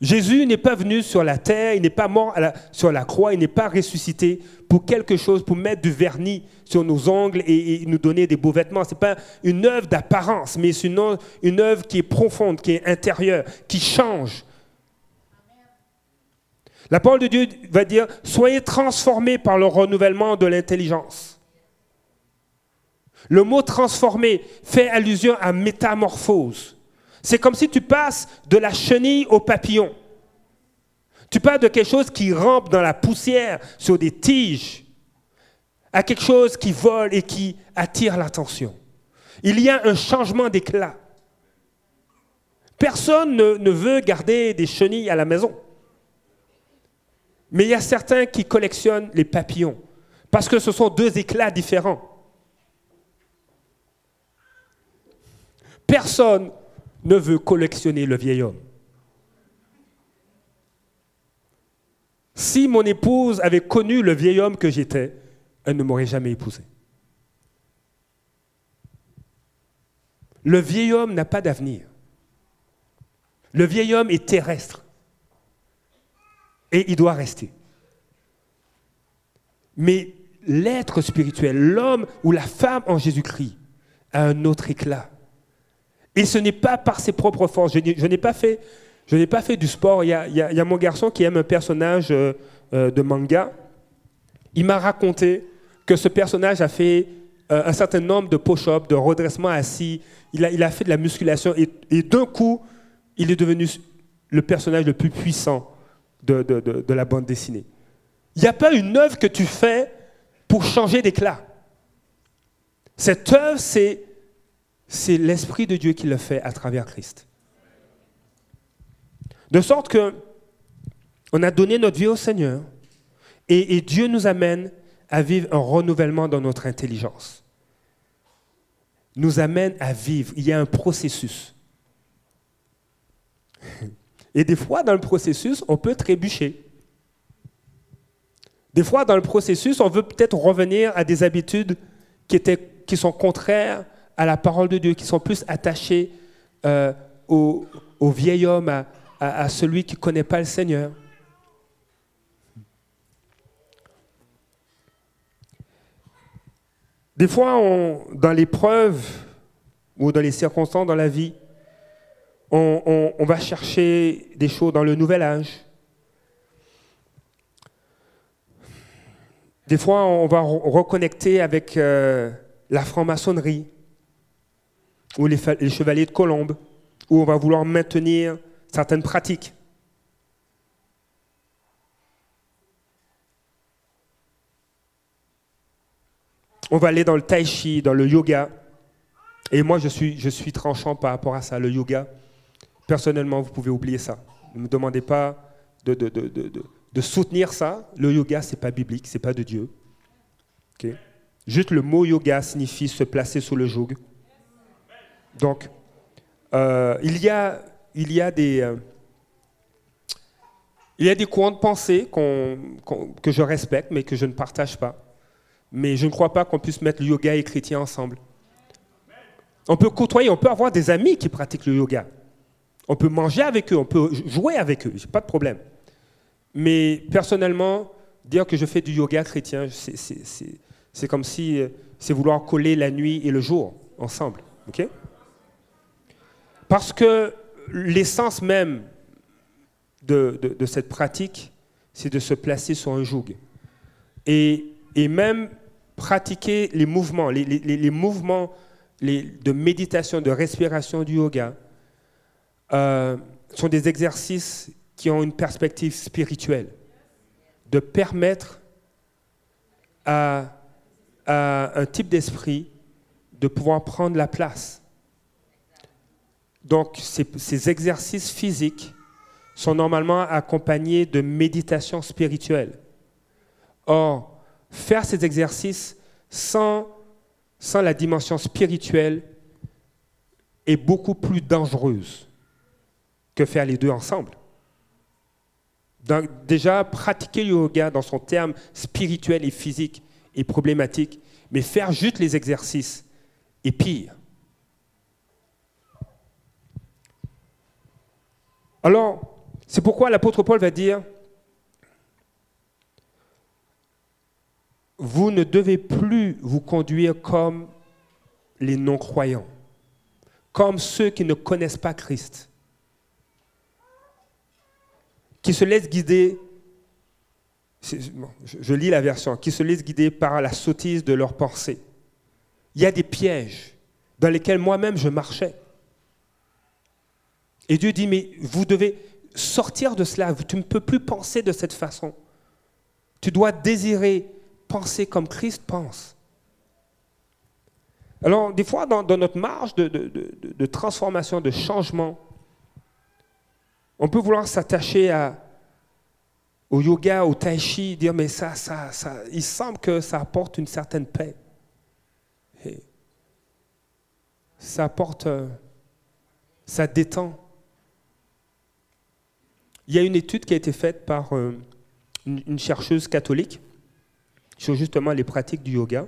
Jésus n'est pas venu sur la terre, il n'est pas mort à la, sur la croix, il n'est pas ressuscité pour quelque chose, pour mettre du vernis sur nos ongles et, et nous donner des beaux vêtements. Ce n'est pas une œuvre d'apparence, mais c'est une, une œuvre qui est profonde, qui est intérieure, qui change. La parole de Dieu va dire « Soyez transformés par le renouvellement de l'intelligence. » Le mot « transformer » fait allusion à « métamorphose ». C'est comme si tu passes de la chenille au papillon. Tu passes de quelque chose qui rampe dans la poussière sur des tiges à quelque chose qui vole et qui attire l'attention. Il y a un changement d'éclat. Personne ne, ne veut garder des chenilles à la maison. Mais il y a certains qui collectionnent les papillons parce que ce sont deux éclats différents. Personne ne veut collectionner le vieil homme. Si mon épouse avait connu le vieil homme que j'étais, elle ne m'aurait jamais épousé. Le vieil homme n'a pas d'avenir. Le vieil homme est terrestre. Et il doit rester. Mais l'être spirituel, l'homme ou la femme en Jésus-Christ, a un autre éclat. Et ce n'est pas par ses propres forces. Je n'ai, je n'ai, pas, fait, je n'ai pas fait du sport. Il y a, il y a, il y a mon garçon qui aime un personnage euh, euh, de manga. Il m'a raconté que ce personnage a fait euh, un certain nombre de push-ups, de redressements assis. Il a, il a fait de la musculation. Et, et d'un coup, il est devenu le personnage le plus puissant De, de, de, de la bande dessinée. Il n'y a pas une œuvre que tu fais pour changer d'éclat. Cette œuvre, c'est, c'est l'Esprit de Dieu qui le fait à travers Christ. De sorte que on a donné notre vie au Seigneur et, et Dieu nous amène à vivre un renouvellement dans notre intelligence. Nous amène à vivre. Il y a un processus. Et des fois, dans le processus, on peut trébucher. Des fois, dans le processus, on veut peut-être revenir à des habitudes qui, étaient, qui sont contraires à la parole de Dieu, qui sont plus attachées euh, au, au vieil homme, à, à, à celui qui ne connaît pas le Seigneur. Des fois, on, dans l'épreuve ou dans les circonstances dans la vie, On, on, on va chercher des choses dans le nouvel âge. Des fois, on va re- reconnecter avec euh, la franc-maçonnerie ou les, fa- les chevaliers de Colombe, où on va vouloir maintenir certaines pratiques. On va aller dans le tai chi, dans le yoga. Et moi, je suis, je suis tranchant par rapport à ça, le yoga. Personnellement, vous pouvez oublier ça. Ne me demandez pas de, de, de, de, de soutenir ça. Le yoga, ce n'est pas biblique, ce n'est pas de Dieu. Okay. Juste le mot yoga signifie se placer sous le joug. Donc, euh, il y a, il y a des, euh, Il y a des courants de pensée qu'on, qu'on, que je respecte, mais que je ne partage pas. Mais je ne crois pas qu'on puisse mettre le yoga et chrétien ensemble. On peut côtoyer, on peut avoir des amis qui pratiquent le yoga. On peut manger avec eux, on peut jouer avec eux, j'ai pas de problème. Mais personnellement, dire que je fais du yoga chrétien, c'est, c'est, c'est, c'est comme si c'est vouloir coller la nuit et le jour ensemble. Okay ? Parce que l'essence même de, de, de cette pratique, c'est de se placer sur un joug. Et, et même pratiquer les mouvements, les, les, les mouvements les, de méditation, de respiration du yoga, Euh, sont des exercices qui ont une perspective spirituelle, de permettre à, à un type d'esprit de pouvoir prendre la place. Donc, ces, ces exercices physiques sont normalement accompagnés de méditation spirituelle. Or, faire ces exercices sans, sans la dimension spirituelle est beaucoup plus dangereuse que faire les deux ensemble. Donc, déjà, pratiquer le yoga dans son terme spirituel et physique est problématique, mais faire juste les exercices est pire. Alors, c'est pourquoi l'apôtre Paul va dire « Vous ne devez plus vous conduire comme les non-croyants, comme ceux qui ne connaissent pas Christ. » qui se laisse guider, je lis la version, qui se laisse guider par la sottise de leurs pensées. Il y a des pièges dans lesquels moi-même je marchais. Et Dieu dit, mais vous devez sortir de cela, tu ne peux plus penser de cette façon. Tu dois désirer penser comme Christ pense. Alors, des fois, dans, dans notre marche de, de, de, de transformation, de changement, on peut vouloir s'attacher à, au yoga, au tai chi, dire mais ça, ça, ça, il semble que ça apporte une certaine paix. Et ça apporte, ça détend. Il y a une étude qui a été faite par une chercheuse catholique sur justement les pratiques du yoga.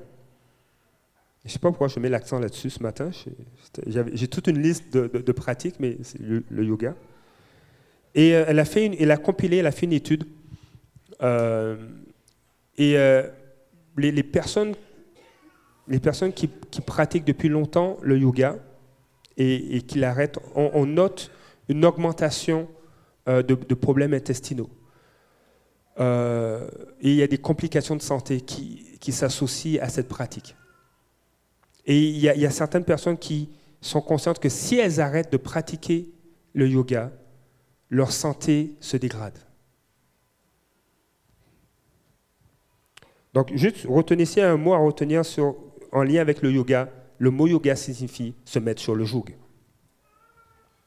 Je ne sais pas pourquoi je mets l'accent là-dessus ce matin. J'ai, j'ai toute une liste de, de, de pratiques, mais c'est le, le yoga. Et elle a fait une, elle a compilé, elle a fait une étude. Euh, et euh, les, les personnes, les personnes qui, qui pratiquent depuis longtemps le yoga et, et qui l'arrêtent, on, on note une augmentation euh, de, de problèmes intestinaux. Euh, et il y a des complications de santé qui, qui s'associent à cette pratique. Et il y a, il y a certaines personnes qui sont conscientes que si elles arrêtent de pratiquer le yoga, leur santé se dégrade. Donc, juste retenez ici un mot à retenir sur, en lien avec le yoga. Le mot yoga signifie se mettre sur le joug.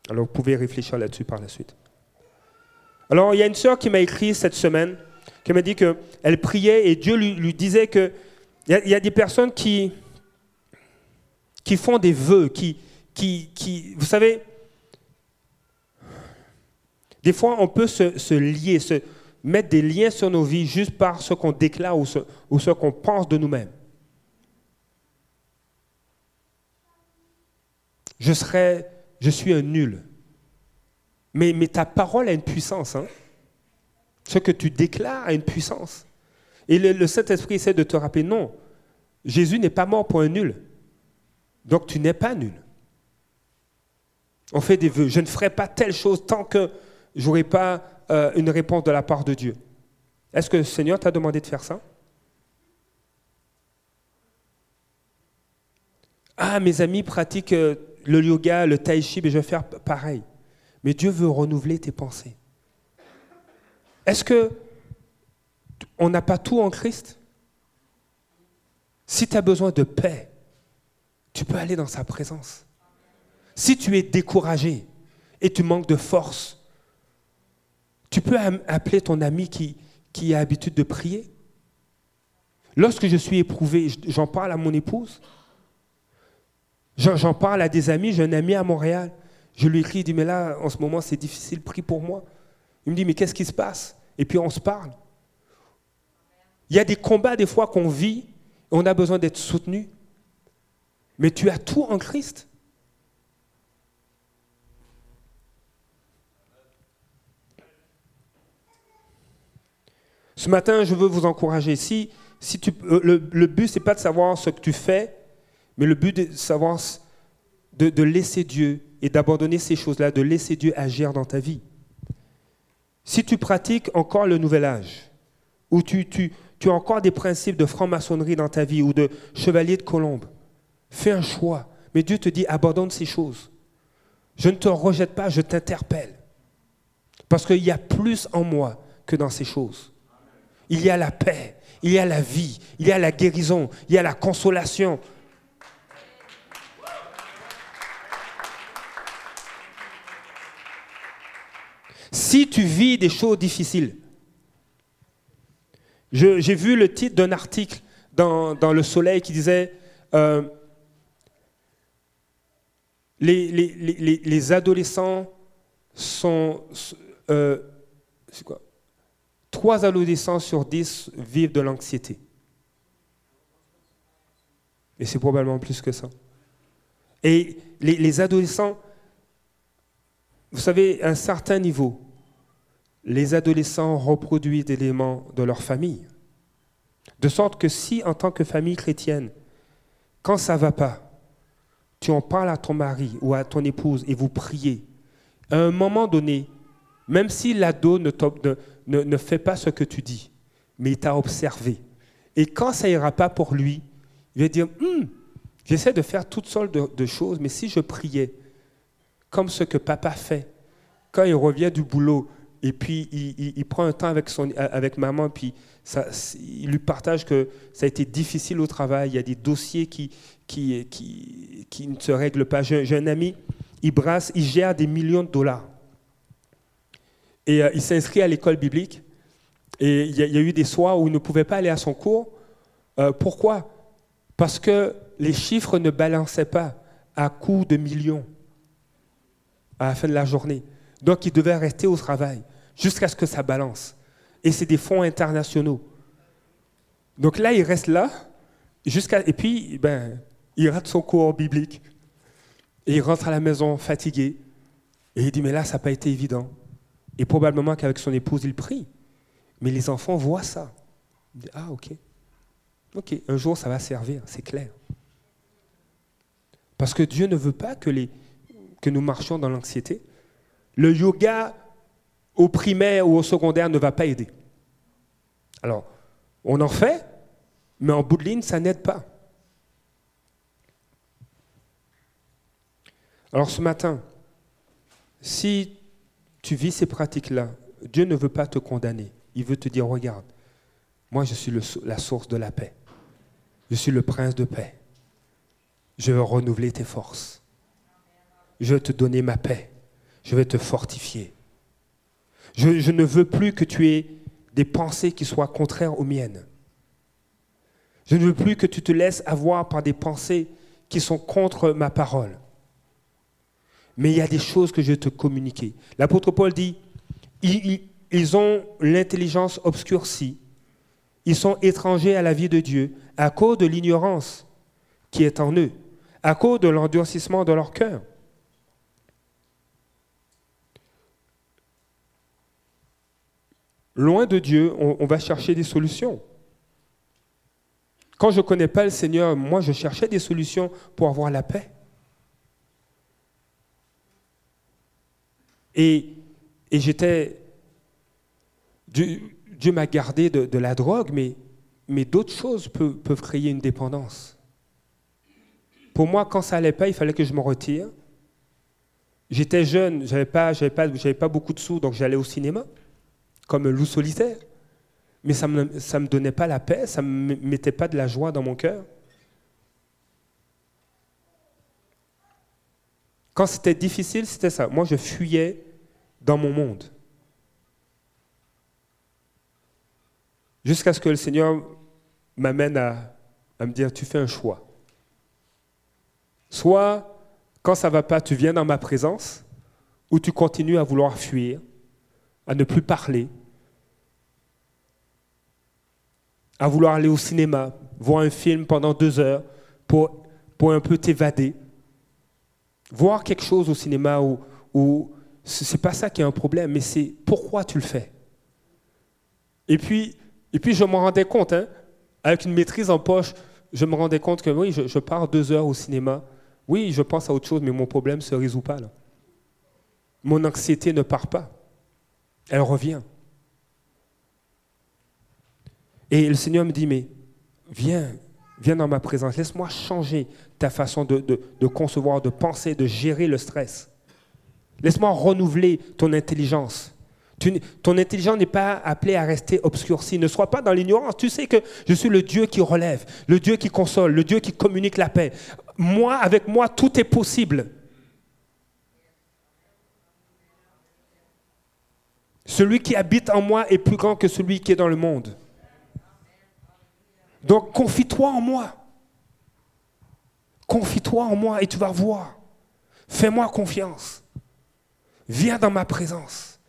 Alors, vous pouvez réfléchir là-dessus par la suite. Alors, il y a une sœur qui m'a écrit cette semaine, qui m'a dit qu'elle priait et Dieu lui, lui disait que il y, y a des personnes qui, qui font des vœux, qui, qui, qui, vous savez. Des fois, on peut se, se lier, se mettre des liens sur nos vies juste par ce qu'on déclare ou ce, ou ce qu'on pense de nous-mêmes. Je serais, je suis un nul. Mais, mais ta parole a une puissance. Hein? Ce que tu déclares a une puissance. Et le, le Saint-Esprit essaie de te rappeler, non, Jésus n'est pas mort pour un nul. Donc tu n'es pas nul. On fait des vœux. Je ne ferai pas telle chose tant que je n'aurai pas euh, une réponse de la part de Dieu. Est-ce que le Seigneur t'a demandé de faire ça? Ah, mes amis pratiquent euh, le yoga, le tai chi, mais je vais faire pareil. Mais Dieu veut renouveler tes pensées. Est-ce qu'on n'a pas tout en Christ? Si tu as besoin de paix, tu peux aller dans sa présence. Si tu es découragé et tu manques de force, tu peux appeler ton ami qui, qui a l'habitude de prier. Lorsque je suis éprouvé, j'en parle à mon épouse. J'en, j'en parle à des amis. J'ai un ami à Montréal. Je lui écris, il dit, mais là, en ce moment, c'est difficile, prie pour moi. Il me dit, mais qu'est-ce qui se passe? Et puis on se parle. Il y a des combats des fois qu'on vit, et on a besoin d'être soutenu. Mais tu as tout en Christ. Ce matin, je veux vous encourager. Si, si tu, le, le but, ce n'est pas de savoir ce que tu fais, mais le but est de savoir de, de laisser Dieu et d'abandonner ces choses-là, de laisser Dieu agir dans ta vie. Si tu pratiques encore le nouvel âge, ou tu, tu, tu as encore des principes de franc-maçonnerie dans ta vie, ou de chevalier de colombe, fais un choix. Mais Dieu te dit, abandonne ces choses. Je ne te rejette pas, je t'interpelle. Parce qu'il y a plus en moi que dans ces choses. Il y a la paix, il y a la vie, il y a la guérison, il y a la consolation. Si tu vis des choses difficiles, je, j'ai vu le titre d'un article dans, dans Le Soleil qui disait euh, les, les, les, les adolescents sont... Euh, c'est quoi ? Trois adolescents sur dix vivent de l'anxiété. Et c'est probablement plus que ça. Et les, les adolescents, vous savez, à un certain niveau, les adolescents reproduisent des éléments de leur famille. De sorte que si, en tant que famille chrétienne, quand ça ne va pas, tu en parles à ton mari ou à ton épouse et vous priez, à un moment donné, même si l'ado ne, ne, ne, ne fait pas ce que tu dis, mais il t'a observé. Et quand ça n'ira pas pour lui, il va dire hum, « J'essaie de faire toutes sortes de, de choses, mais si je priais, comme ce que papa fait, quand il revient du boulot, et puis il, il, il prend un temps avec, son, avec maman, puis ça, il lui partage que ça a été difficile au travail, il y a des dossiers qui, qui, qui, qui ne se règlent pas. J'ai, j'ai un ami, il brasse, il gère des millions de dollars. Et euh, il s'inscrit à l'école biblique. Et il y, y a eu des soirs où il ne pouvait pas aller à son cours. Euh, pourquoi ? Parce que les chiffres ne balançaient pas à coups de millions à la fin de la journée. Donc, il devait rester au travail jusqu'à ce que ça balance. Et c'est des fonds internationaux. Donc là, il reste là. Jusqu'à... Et puis, ben, il rate son cours biblique. Et il rentre à la maison fatigué. Et il dit, mais là, ça n'a pas été évident. Et probablement qu'avec son épouse, il prie. Mais les enfants voient ça. Ils disent, ah, ok. Ok, un jour, ça va servir, c'est clair. Parce que Dieu ne veut pas que, les, que nous marchions dans l'anxiété. Le yoga au primaire ou au secondaire ne va pas aider. Alors, on en fait, mais en bout de ligne, ça n'aide pas. Alors, ce matin, si... tu vis ces pratiques-là, Dieu ne veut pas te condamner. Il veut te dire, regarde, moi je suis le, la source de la paix. Je suis le prince de paix. Je veux renouveler tes forces. Je veux te donner ma paix. Je vais te fortifier. Je, je ne veux plus que tu aies des pensées qui soient contraires aux miennes. Je ne veux plus que tu te laisses avoir par des pensées qui sont contre ma parole. Mais il y a des choses que je vais te communiquer. L'apôtre Paul dit, ils, ils ont l'intelligence obscurcie. Ils sont étrangers à la vie de Dieu à cause de l'ignorance qui est en eux, à cause de l'endurcissement de leur cœur. Loin de Dieu, on, on va chercher des solutions. Quand je ne connais pas le Seigneur, moi je cherchais des solutions pour avoir la paix. Et, et j'étais... Dieu, Dieu m'a gardé de, de la drogue, mais, mais d'autres choses peuvent, peuvent créer une dépendance. Pour moi, quand ça n'allait pas, il fallait que je me retire. J'étais jeune, je n'avais pas, j'avais pas, j'avais pas beaucoup de sous, donc j'allais au cinéma, comme un loup solitaire. Mais ça ne me, ça me donnait pas la paix, ça ne me mettait pas de la joie dans mon cœur. Quand c'était difficile, c'était ça. Moi, je fuyais dans mon monde. Jusqu'à ce que le Seigneur m'amène à, à me dire, tu fais un choix. Soit, quand ça ne va pas, tu viens dans ma présence, ou tu continues à vouloir fuir, à ne plus parler, à vouloir aller au cinéma, voir un film pendant deux heures pour, pour un peu t'évader. Voir quelque chose au cinéma, où, où c'est pas ça qui est un problème, mais c'est pourquoi tu le fais. Et puis, et puis je m'en rendais compte, hein, avec une maîtrise en poche, je me rendais compte que oui, je, je pars deux heures au cinéma, oui, je pense à autre chose, mais mon problème ne se résout pas là. Mon anxiété ne part pas, elle revient. Et le Seigneur me dit, mais viens, viens dans ma présence, laisse-moi changer ta façon de, de, de concevoir, de penser, de gérer le stress. Laisse-moi renouveler ton intelligence. Tu, ton intelligence n'est pas appelée à rester obscurcie. Ne sois pas dans l'ignorance. Tu sais que je suis le Dieu qui relève, le Dieu qui console, le Dieu qui communique la paix. Moi, avec moi, tout est possible. Celui qui habite en moi est plus grand que celui qui est dans le monde. Donc, confie-toi en moi. Confie-toi en moi et tu vas voir. Fais-moi confiance. Viens dans ma présence.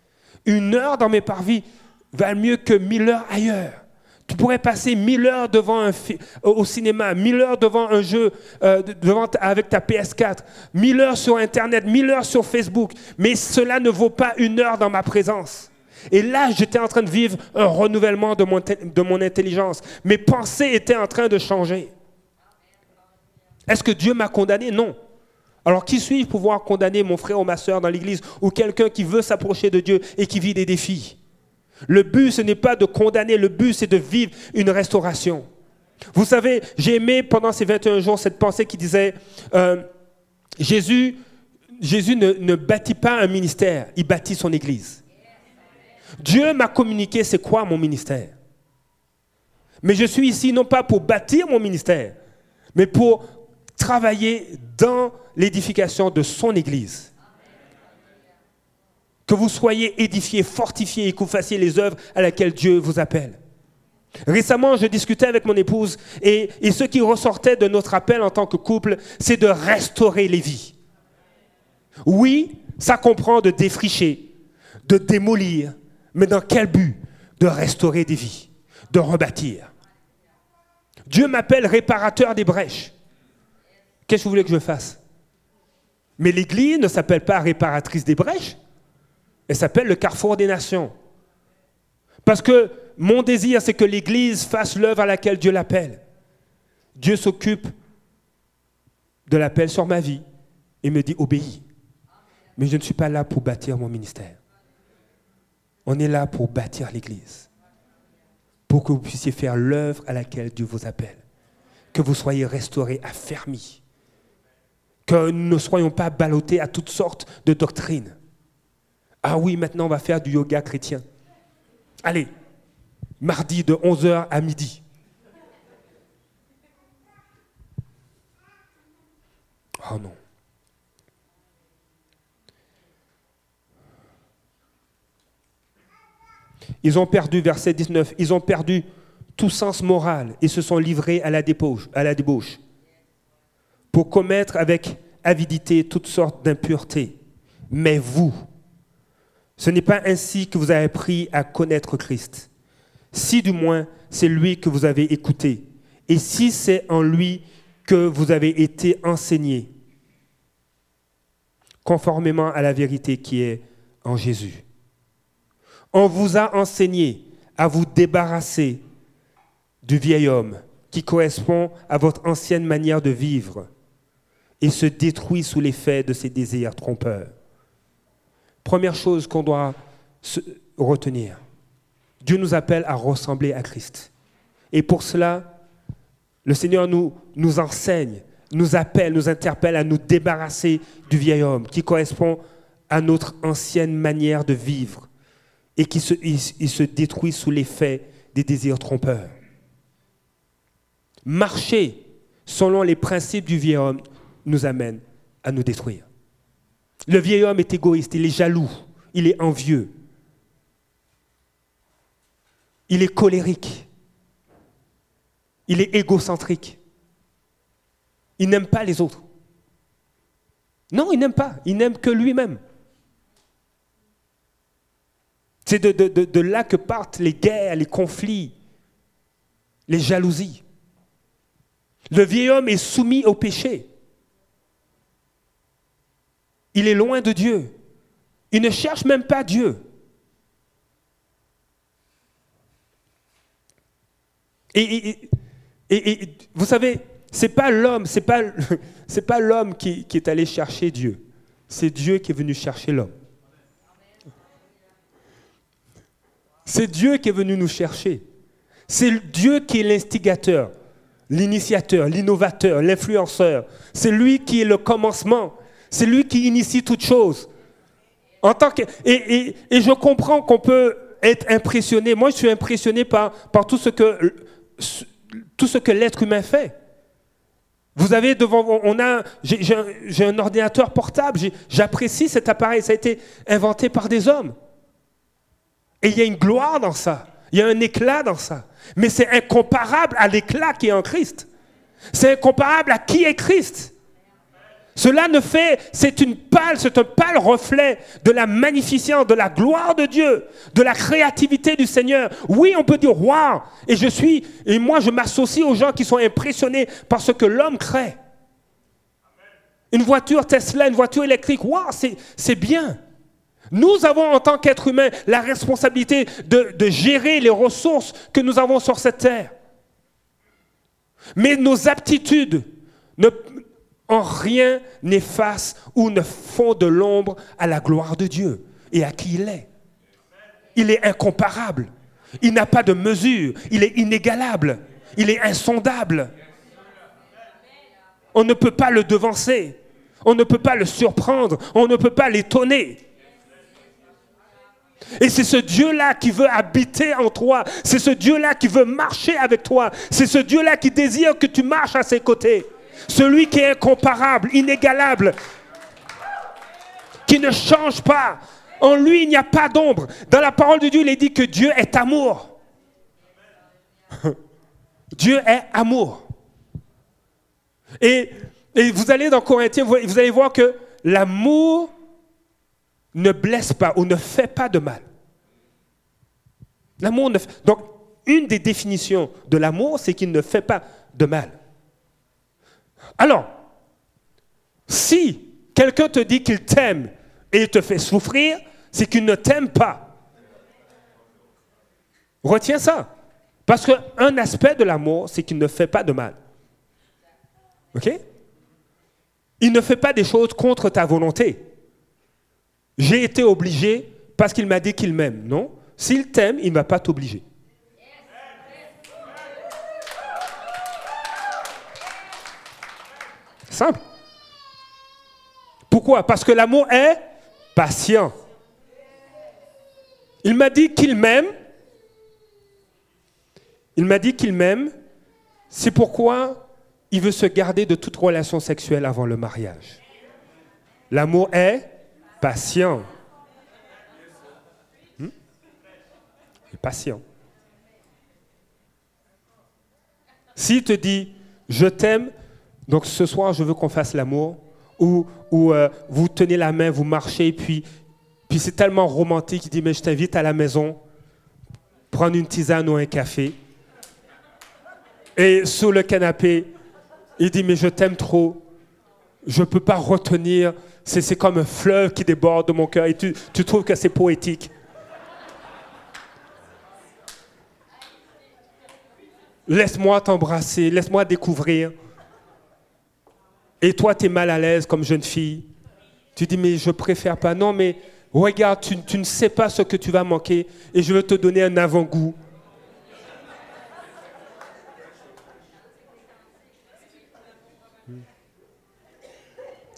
Une heure dans mes parvis vaut mieux que mille heures ailleurs. Tu pourrais passer mille heures devant un fi- au cinéma, mille heures devant un jeu euh, devant t- avec ta P S quatre, mille heures sur Internet, mille heures sur Facebook, mais cela ne vaut pas une heure dans ma présence. Et là, j'étais en train de vivre un renouvellement de mon, te- de mon intelligence. Mes pensées étaient en train de changer. Est-ce que Dieu m'a condamné? Non. Alors, qui suis-je pour pouvoir condamner mon frère ou ma sœur dans l'église ou quelqu'un qui veut s'approcher de Dieu et qui vit des défis? Le but, ce n'est pas de condamner, le but, c'est de vivre une restauration. Vous savez, j'ai aimé pendant ces vingt et un jours cette pensée qui disait euh, « Jésus, Jésus ne, ne bâtit pas un ministère, il bâtit son église. » Dieu m'a communiqué c'est quoi mon ministère. Mais je suis ici non pas pour bâtir mon ministère, mais pour travailler dans l'édification de son Église. Que vous soyez édifiés, fortifiés et que vous fassiez les œuvres à laquelle Dieu vous appelle. Récemment, je discutais avec mon épouse et, et ce qui ressortait de notre appel en tant que couple, c'est de restaurer les vies. Oui, ça comprend de défricher, de démolir, mais dans quel but? De restaurer des vies, de rebâtir. Dieu m'appelle réparateur des brèches. Qu'est-ce que vous voulez que je fasse? Mais l'Église ne s'appelle pas réparatrice des brèches, elle s'appelle le Carrefour des Nations. Parce que mon désir, c'est que l'Église fasse l'œuvre à laquelle Dieu l'appelle. Dieu s'occupe de l'appel sur ma vie et me dit « obéis ». Mais je ne suis pas là pour bâtir mon ministère. On est là pour bâtir l'Église, pour que vous puissiez faire l'œuvre à laquelle Dieu vous appelle, que vous soyez restaurés, affermis. Que nous ne soyons pas ballottés à toutes sortes de doctrines. Ah oui, maintenant on va faire du yoga chrétien. Allez, mardi de onze heures à midi. Oh non. Ils ont perdu, verset dix-neuf, ils ont perdu tout sens moral et se sont livrés à la débauche. À la débauche. Pour commettre avec avidité toutes sortes d'impuretés. Mais vous, ce n'est pas ainsi que vous avez appris à connaître Christ. Si du moins, c'est lui que vous avez écouté. Et si c'est en lui que vous avez été enseigné, conformément à la vérité qui est en Jésus. On vous a enseigné à vous débarrasser du vieil homme qui correspond à votre ancienne manière de vivre et se détruit sous l'effet de ses désirs trompeurs. Première chose qu'on doit se retenir, Dieu nous appelle à ressembler à Christ. Et pour cela, le Seigneur nous, nous enseigne, nous appelle, nous interpelle à nous débarrasser du vieil homme qui correspond à notre ancienne manière de vivre et qui se, il, il se détruit sous l'effet des désirs trompeurs. Marcher selon les principes du vieil homme nous amène à nous détruire. Le vieil homme est égoïste, il est jaloux, il est envieux, il est colérique, il est égocentrique, il n'aime pas les autres. Non, il n'aime pas, il n'aime que lui-même. C'est de, de, de, de là que partent les guerres, les conflits, les jalousies. Le vieil homme est soumis au péché. Il est loin de Dieu. Il ne cherche même pas Dieu. Et, et, et, et vous savez, c'est pas l'homme, c'est pas, c'est pas l'homme qui, qui est allé chercher Dieu. C'est Dieu qui est venu chercher l'homme. C'est Dieu qui est venu nous chercher. C'est Dieu qui est l'instigateur, l'initiateur, l'innovateur, l'influenceur. C'est lui qui est le commencement. C'est lui qui initie toute chose. En tant que, et, et, et je comprends qu'on peut être impressionné. Moi, je suis impressionné par, par tout ce que, tout ce que l'être humain fait. Vous avez devant, on a, j'ai, j'ai, un, j'ai un ordinateur portable. J'ai, j'apprécie cet appareil. Ça a été inventé par des hommes. Et il y a une gloire dans ça. Il y a un éclat dans ça. Mais c'est incomparable à l'éclat qui est en Christ. C'est incomparable à qui est Christ. Cela ne fait, c'est une pâle, c'est un pâle reflet de la magnificence, de la gloire de Dieu, de la créativité du Seigneur. Oui, on peut dire, waouh, et je suis, et moi je m'associe aux gens qui sont impressionnés par ce que l'homme crée. Une voiture Tesla, une voiture électrique, waouh, c'est, c'est bien. Nous avons, en tant qu'êtres humains, la responsabilité de, de gérer les ressources que nous avons sur cette terre. Mais nos aptitudes ne, en rien n'effacent ou ne font de l'ombre à la gloire de Dieu et à qui il est. Il est incomparable. Il n'a pas de mesure. Il est inégalable. Il est insondable. On ne peut pas le devancer. On ne peut pas le surprendre. On ne peut pas l'étonner. Et c'est ce Dieu-là qui veut habiter en toi. C'est ce Dieu-là qui veut marcher avec toi. C'est ce Dieu-là qui désire que tu marches à ses côtés. Celui qui est incomparable, inégalable, qui ne change pas. En lui, il n'y a pas d'ombre. Dans la parole de Dieu, il est dit que Dieu est amour. Dieu est amour. Et, et vous allez dans Corinthiens, vous, vous allez voir que l'amour ne blesse pas ou ne fait pas de mal. L'amour ne fait... Donc, une des définitions de l'amour, c'est qu'il ne fait pas de mal. Alors, si quelqu'un te dit qu'il t'aime et il te fait souffrir, c'est qu'il ne t'aime pas. Retiens ça. Parce qu'un aspect de l'amour, c'est qu'il ne fait pas de mal. OK ? Il ne fait pas des choses contre ta volonté. J'ai été obligé parce qu'il m'a dit qu'il m'aime. Non, s'il t'aime, il ne va pas t'obliger. Simple. Pourquoi ? Parce que l'amour est patient. Il m'a dit qu'il m'aime. Il m'a dit qu'il m'aime. C'est pourquoi il veut se garder de toute relation sexuelle avant le mariage. L'amour est patient. Hmm? Il est patient. S'il te dit, je t'aime, donc ce soir, je veux qu'on fasse l'amour, ou, ou euh, vous tenez la main, vous marchez, puis, puis c'est tellement romantique, il dit, mais je t'invite à la maison, prendre une tisane ou un café. Et sur le canapé, il dit, mais je t'aime trop, je ne peux pas retenir. C'est, c'est comme un fleuve qui déborde de mon cœur et tu, tu trouves que c'est poétique. Laisse-moi t'embrasser, laisse-moi découvrir. Et toi, tu es mal à l'aise comme jeune fille. Tu dis, mais je préfère pas. Non, mais regarde, tu, tu ne sais pas ce que tu vas manquer et je veux te donner un avant-goût.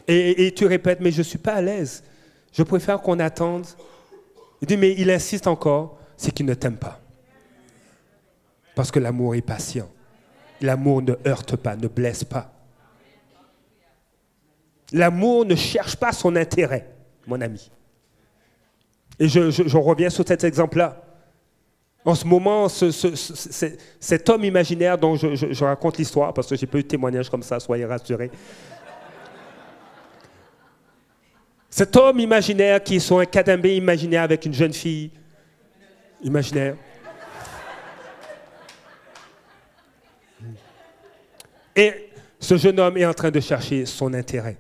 Et, et tu répètes, mais je ne suis pas à l'aise. Je préfère qu'on attende. Il dit, mais il insiste encore, c'est qu'il ne t'aime pas. Parce que l'amour est patient. L'amour ne heurte pas, ne blesse pas. L'amour ne cherche pas son intérêt, mon ami. Et je, je, je reviens sur cet exemple-là. En ce moment, ce, ce, ce, cet homme imaginaire dont je, je, je raconte l'histoire, parce que je n'ai pas eu de témoignage comme ça, soyez rassurés. Cet homme imaginaire qui est sur un cadambé imaginaire avec une jeune fille imaginaire. Et ce jeune homme est en train de chercher son intérêt.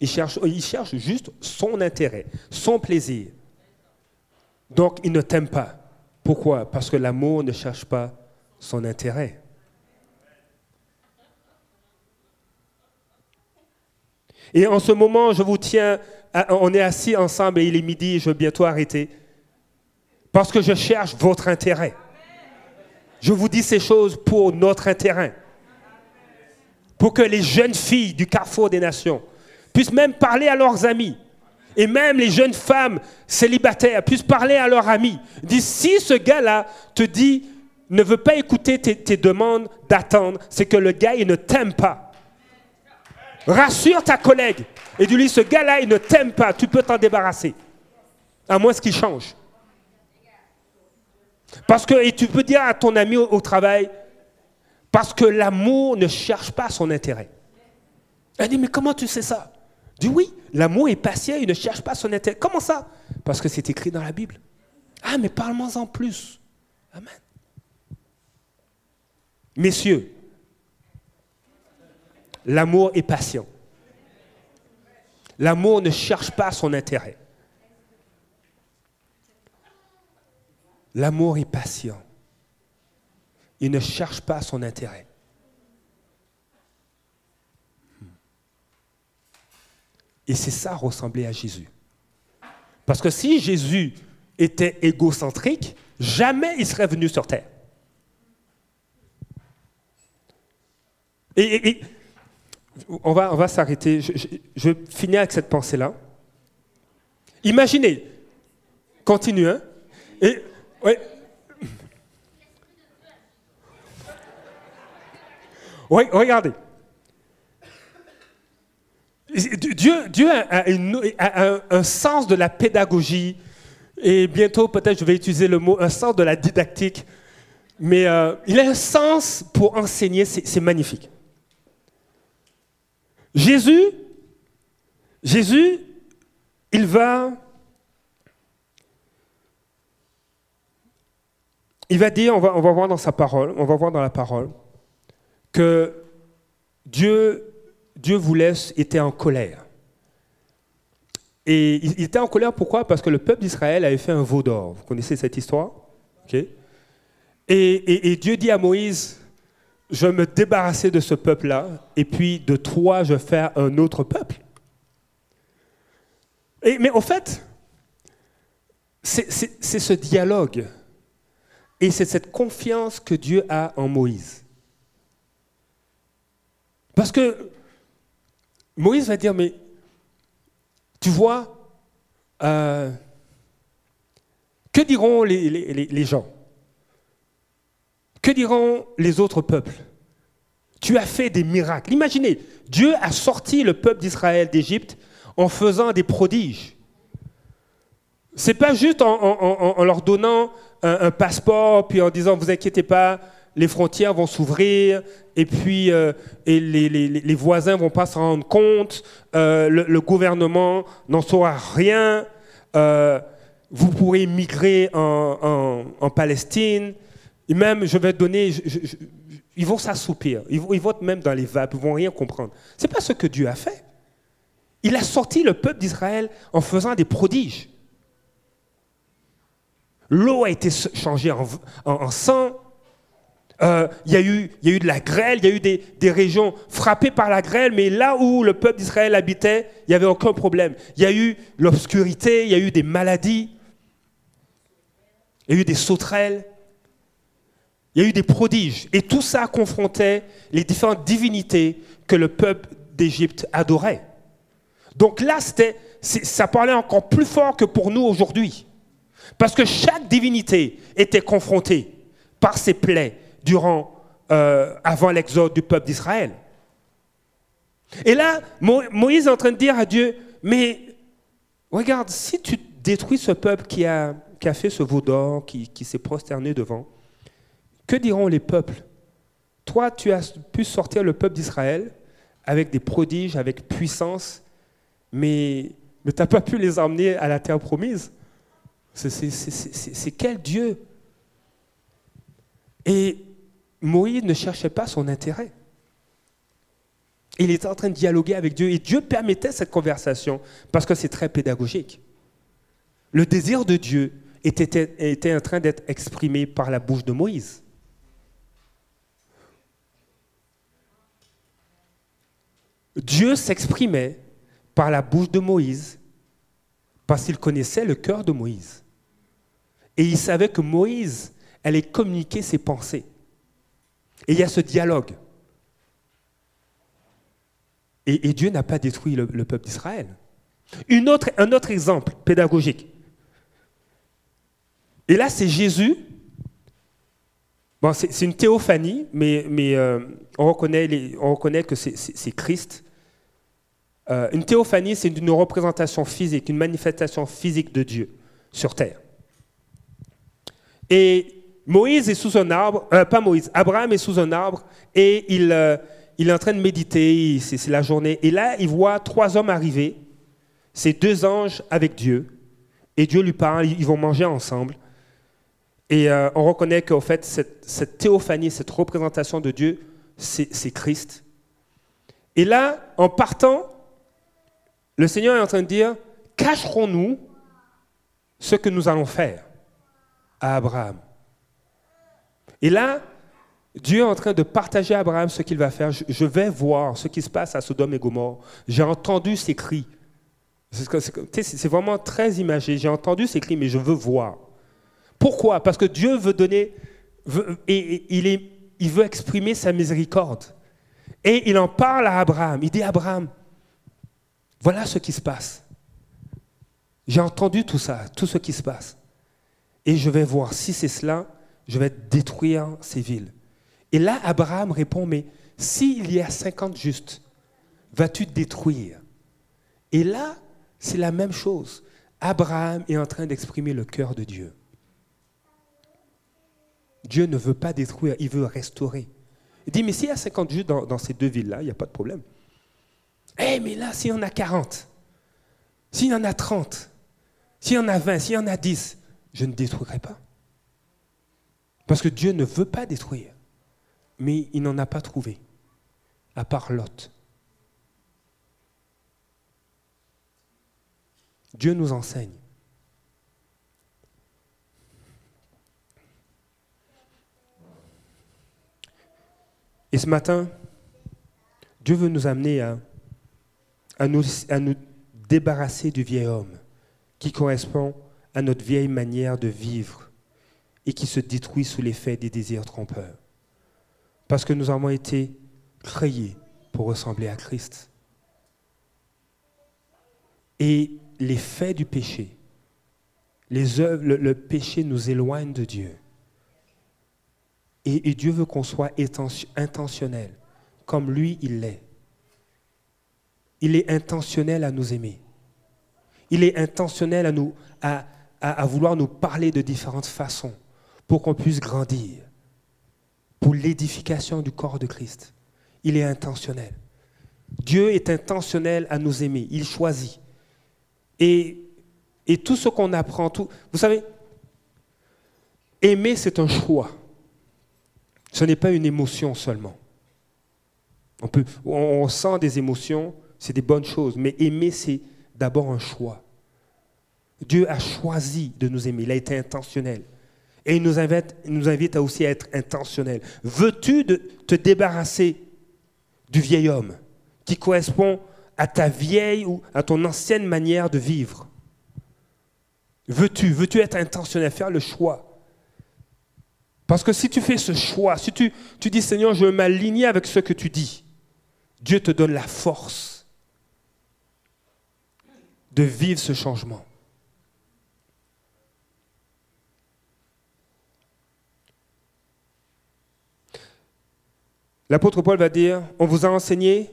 Il cherche, il cherche juste son intérêt, son plaisir. Donc, il ne t'aime pas. Pourquoi? Parce que l'amour ne cherche pas son intérêt. Et en ce moment, je vous tiens, à, on est assis ensemble et il est midi, je vais bientôt arrêter. Parce que je cherche votre intérêt. Je vous dis ces choses pour notre intérêt. Pour que les jeunes filles du Carrefour des Nations puissent même parler à leurs amis. Et même les jeunes femmes célibataires puissent parler à leurs amis. Dis, si ce gars-là te dit, ne veut pas écouter tes, tes demandes d'attendre, c'est que le gars, il ne t'aime pas. Rassure ta collègue et dis-lui, ce gars-là, il ne t'aime pas, tu peux t'en débarrasser. À moins qu'il change. Parce que, et tu peux dire à ton ami au, au travail, parce que l'amour ne cherche pas son intérêt. Elle dit, mais comment tu sais ça? Dis oui, l'amour est patient, il ne cherche pas son intérêt. Comment ça? Parce que c'est écrit dans la Bible. Ah, mais parle-moi en plus. Amen. Messieurs, l'amour est patient. L'amour ne cherche pas son intérêt. L'amour est patient. Il ne cherche pas son intérêt. Et c'est ça, ressembler à Jésus. Parce que si Jésus était égocentrique, jamais il serait venu sur terre. Et, et, et on va, on va s'arrêter. Je, je, je finis avec cette pensée-là. Imaginez, continue, hein. Et, ouais. Ouais, regardez. Dieu, Dieu a, une, a un, un sens de la pédagogie et bientôt peut-être je vais utiliser le mot un sens de la didactique, mais euh, il a un sens pour enseigner, c'est, c'est magnifique. Jésus, Jésus, il va, il va dire, on va, on va voir dans sa parole, on va voir dans la parole que Dieu Dieu vous laisse, était en colère. Et il était en colère, pourquoi? Parce que le peuple d'Israël avait fait un veau d'or. Vous connaissez cette histoire? Okay. Et, et, et Dieu dit à Moïse, « Je vais me débarrasser de ce peuple-là, et puis de toi, je vais faire un autre peuple. » Mais au fait, c'est, c'est, c'est ce dialogue, et c'est cette confiance que Dieu a en Moïse. Parce que Moïse va dire, mais tu vois, euh, que diront les, les, les gens? Que diront les autres peuples? Tu as fait des miracles. Imaginez, Dieu a sorti le peuple d'Israël d'Égypte en faisant des prodiges. Ce n'est pas juste en, en, en leur donnant un, un passeport, puis en disant, vous inquiétez pas, les frontières vont s'ouvrir et puis euh, et les, les, les voisins ne vont pas s'en rendre compte, euh, le, le gouvernement n'en saura rien, euh, vous pourrez migrer en, en, en Palestine, et même je vais donner, je, je, je, ils vont s'assoupir, ils, ils vont même dans les vapes, ils ne vont rien comprendre. Ce n'est pas ce que Dieu a fait. Il a sorti le peuple d'Israël en faisant des prodiges. L'eau a été changée en, en, en sang. Il euh, y, y a eu de la grêle, il y a eu des, des régions frappées par la grêle, mais là où le peuple d'Israël habitait, il n'y avait aucun problème. Il y a eu l'obscurité, il y a eu des maladies, il y a eu des sauterelles, il y a eu des prodiges. Et tout ça confrontait les différentes divinités que le peuple d'Égypte adorait. Donc là, c'était, ça parlait encore plus fort que pour nous aujourd'hui. Parce que chaque divinité était confrontée par ses plaies, durant, euh, avant l'exode du peuple d'Israël. Et là, Moïse est en train de dire à Dieu, mais regarde, si tu détruis ce peuple qui a, qui a fait ce veau d'or, qui, qui s'est prosterné devant, que diront les peuples? Toi, tu as pu sortir le peuple d'Israël avec des prodiges, avec puissance, mais, mais tu n'as pas pu les emmener à la terre promise. C'est, c'est, c'est, c'est, c'est quel Dieu? Et Moïse ne cherchait pas son intérêt. Il était en train de dialoguer avec Dieu et Dieu permettait cette conversation parce que c'est très pédagogique. Le désir de Dieu était, était en train d'être exprimé par la bouche de Moïse. Dieu s'exprimait par la bouche de Moïse parce qu'il connaissait le cœur de Moïse. Et il savait que Moïse allait communiquer ses pensées. Et il y a ce dialogue. Et, et Dieu n'a pas détruit le, le peuple d'Israël. Une autre, un autre exemple pédagogique. Et là, c'est Jésus. Bon, c'est, c'est une théophanie, mais, mais euh, on, reconnaît les, on reconnaît que c'est, c'est, c'est Christ. Euh, une théophanie, c'est une représentation physique, une manifestation physique de Dieu sur terre. Et Moïse est sous un arbre, euh, pas Moïse, Abraham est sous un arbre et il, euh, il est en train de méditer, c'est, c'est la journée. Et là, il voit trois hommes arriver, c'est deux anges avec Dieu. Et Dieu lui parle, ils vont manger ensemble. Et euh, on reconnaît qu'en fait, cette, cette théophanie, cette représentation de Dieu, c'est, c'est Christ. Et là, en partant, le Seigneur est en train de dire, cacherons-nous ce que nous allons faire à Abraham. Et là, Dieu est en train de partager à Abraham ce qu'il va faire. Je vais voir ce qui se passe à Sodome et Gomorrhe. J'ai entendu ces cris. C'est vraiment très imagé. J'ai entendu ces cris, mais je veux voir. Pourquoi ? Parce que Dieu veut donner, veut, et, et, il, est, il veut exprimer sa miséricorde. Et il en parle à Abraham. Il dit à Abraham, voilà ce qui se passe. J'ai entendu tout ça, tout ce qui se passe. Et je vais voir si c'est cela, je vais détruire ces villes. Et là, Abraham répond, mais s'il y a cinquante justes, vas-tu détruire ? Et là, c'est la même chose. Abraham est en train d'exprimer le cœur de Dieu. Dieu ne veut pas détruire, il veut restaurer. Il dit, mais s'il y a cinquante justes dans, dans ces deux villes-là, il n'y a pas de problème. Eh, hey, mais là, s'il y en a quarante, s'il y en a trente, s'il y en a vingt, s'il y en a dix, je ne détruirai pas. Parce que Dieu ne veut pas détruire, mais il n'en a pas trouvé, à part Lot. Dieu nous enseigne. Et ce matin, Dieu veut nous amener à, à, nous, à nous débarrasser du vieil homme qui correspond à notre vieille manière de vivre et qui se détruit sous l'effet des désirs trompeurs. Parce que nous avons été créés pour ressembler à Christ. Et l'effet du péché, les œuvres, le, le péché nous éloigne de Dieu. Et, et Dieu veut qu'on soit intentionnel, comme lui, il l'est. Il est intentionnel à nous aimer. Il est intentionnel à, nous, à, à, à vouloir nous parler de différentes façons pour qu'on puisse grandir, pour l'édification du corps de Christ. Il est intentionnel. Dieu est intentionnel à nous aimer. Il choisit. Et, et tout ce qu'on apprend, tout, vous savez, aimer, c'est un choix. Ce n'est pas une émotion seulement. On peut, on, on sent des émotions, c'est des bonnes choses, mais aimer, c'est d'abord un choix. Dieu a choisi de nous aimer, il a été intentionnel. Et il nous invite, il nous invite à aussi à être intentionnel. Veux-tu de te débarrasser du vieil homme qui correspond à ta vieille ou à ton ancienne manière de vivre? Veux-tu, veux-tu être intentionnel, faire le choix? Parce que si tu fais ce choix, si tu, tu dis « Seigneur, je veux m'aligner avec ce que tu dis », Dieu te donne la force de vivre ce changement. L'apôtre Paul va dire « On vous a enseigné »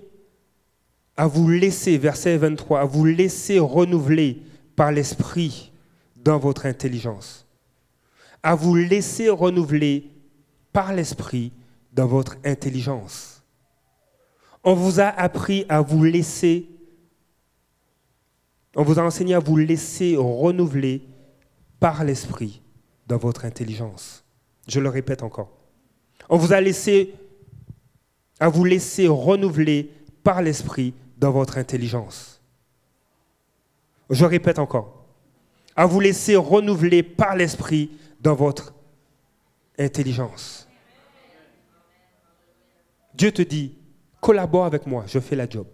à vous laisser, verset vingt-trois, à vous laisser renouveler par l'esprit dans votre intelligence. À vous laisser renouveler par l'esprit dans votre intelligence. On vous a appris à vous laisser, on vous a enseigné à vous laisser renouveler par l'esprit dans votre intelligence. Je le répète encore. On vous a laissé, à vous laisser renouveler par l'esprit dans votre intelligence. Je répète encore. À vous laisser renouveler par l'esprit dans votre intelligence. Dieu te dit, collabore avec moi, je fais la job.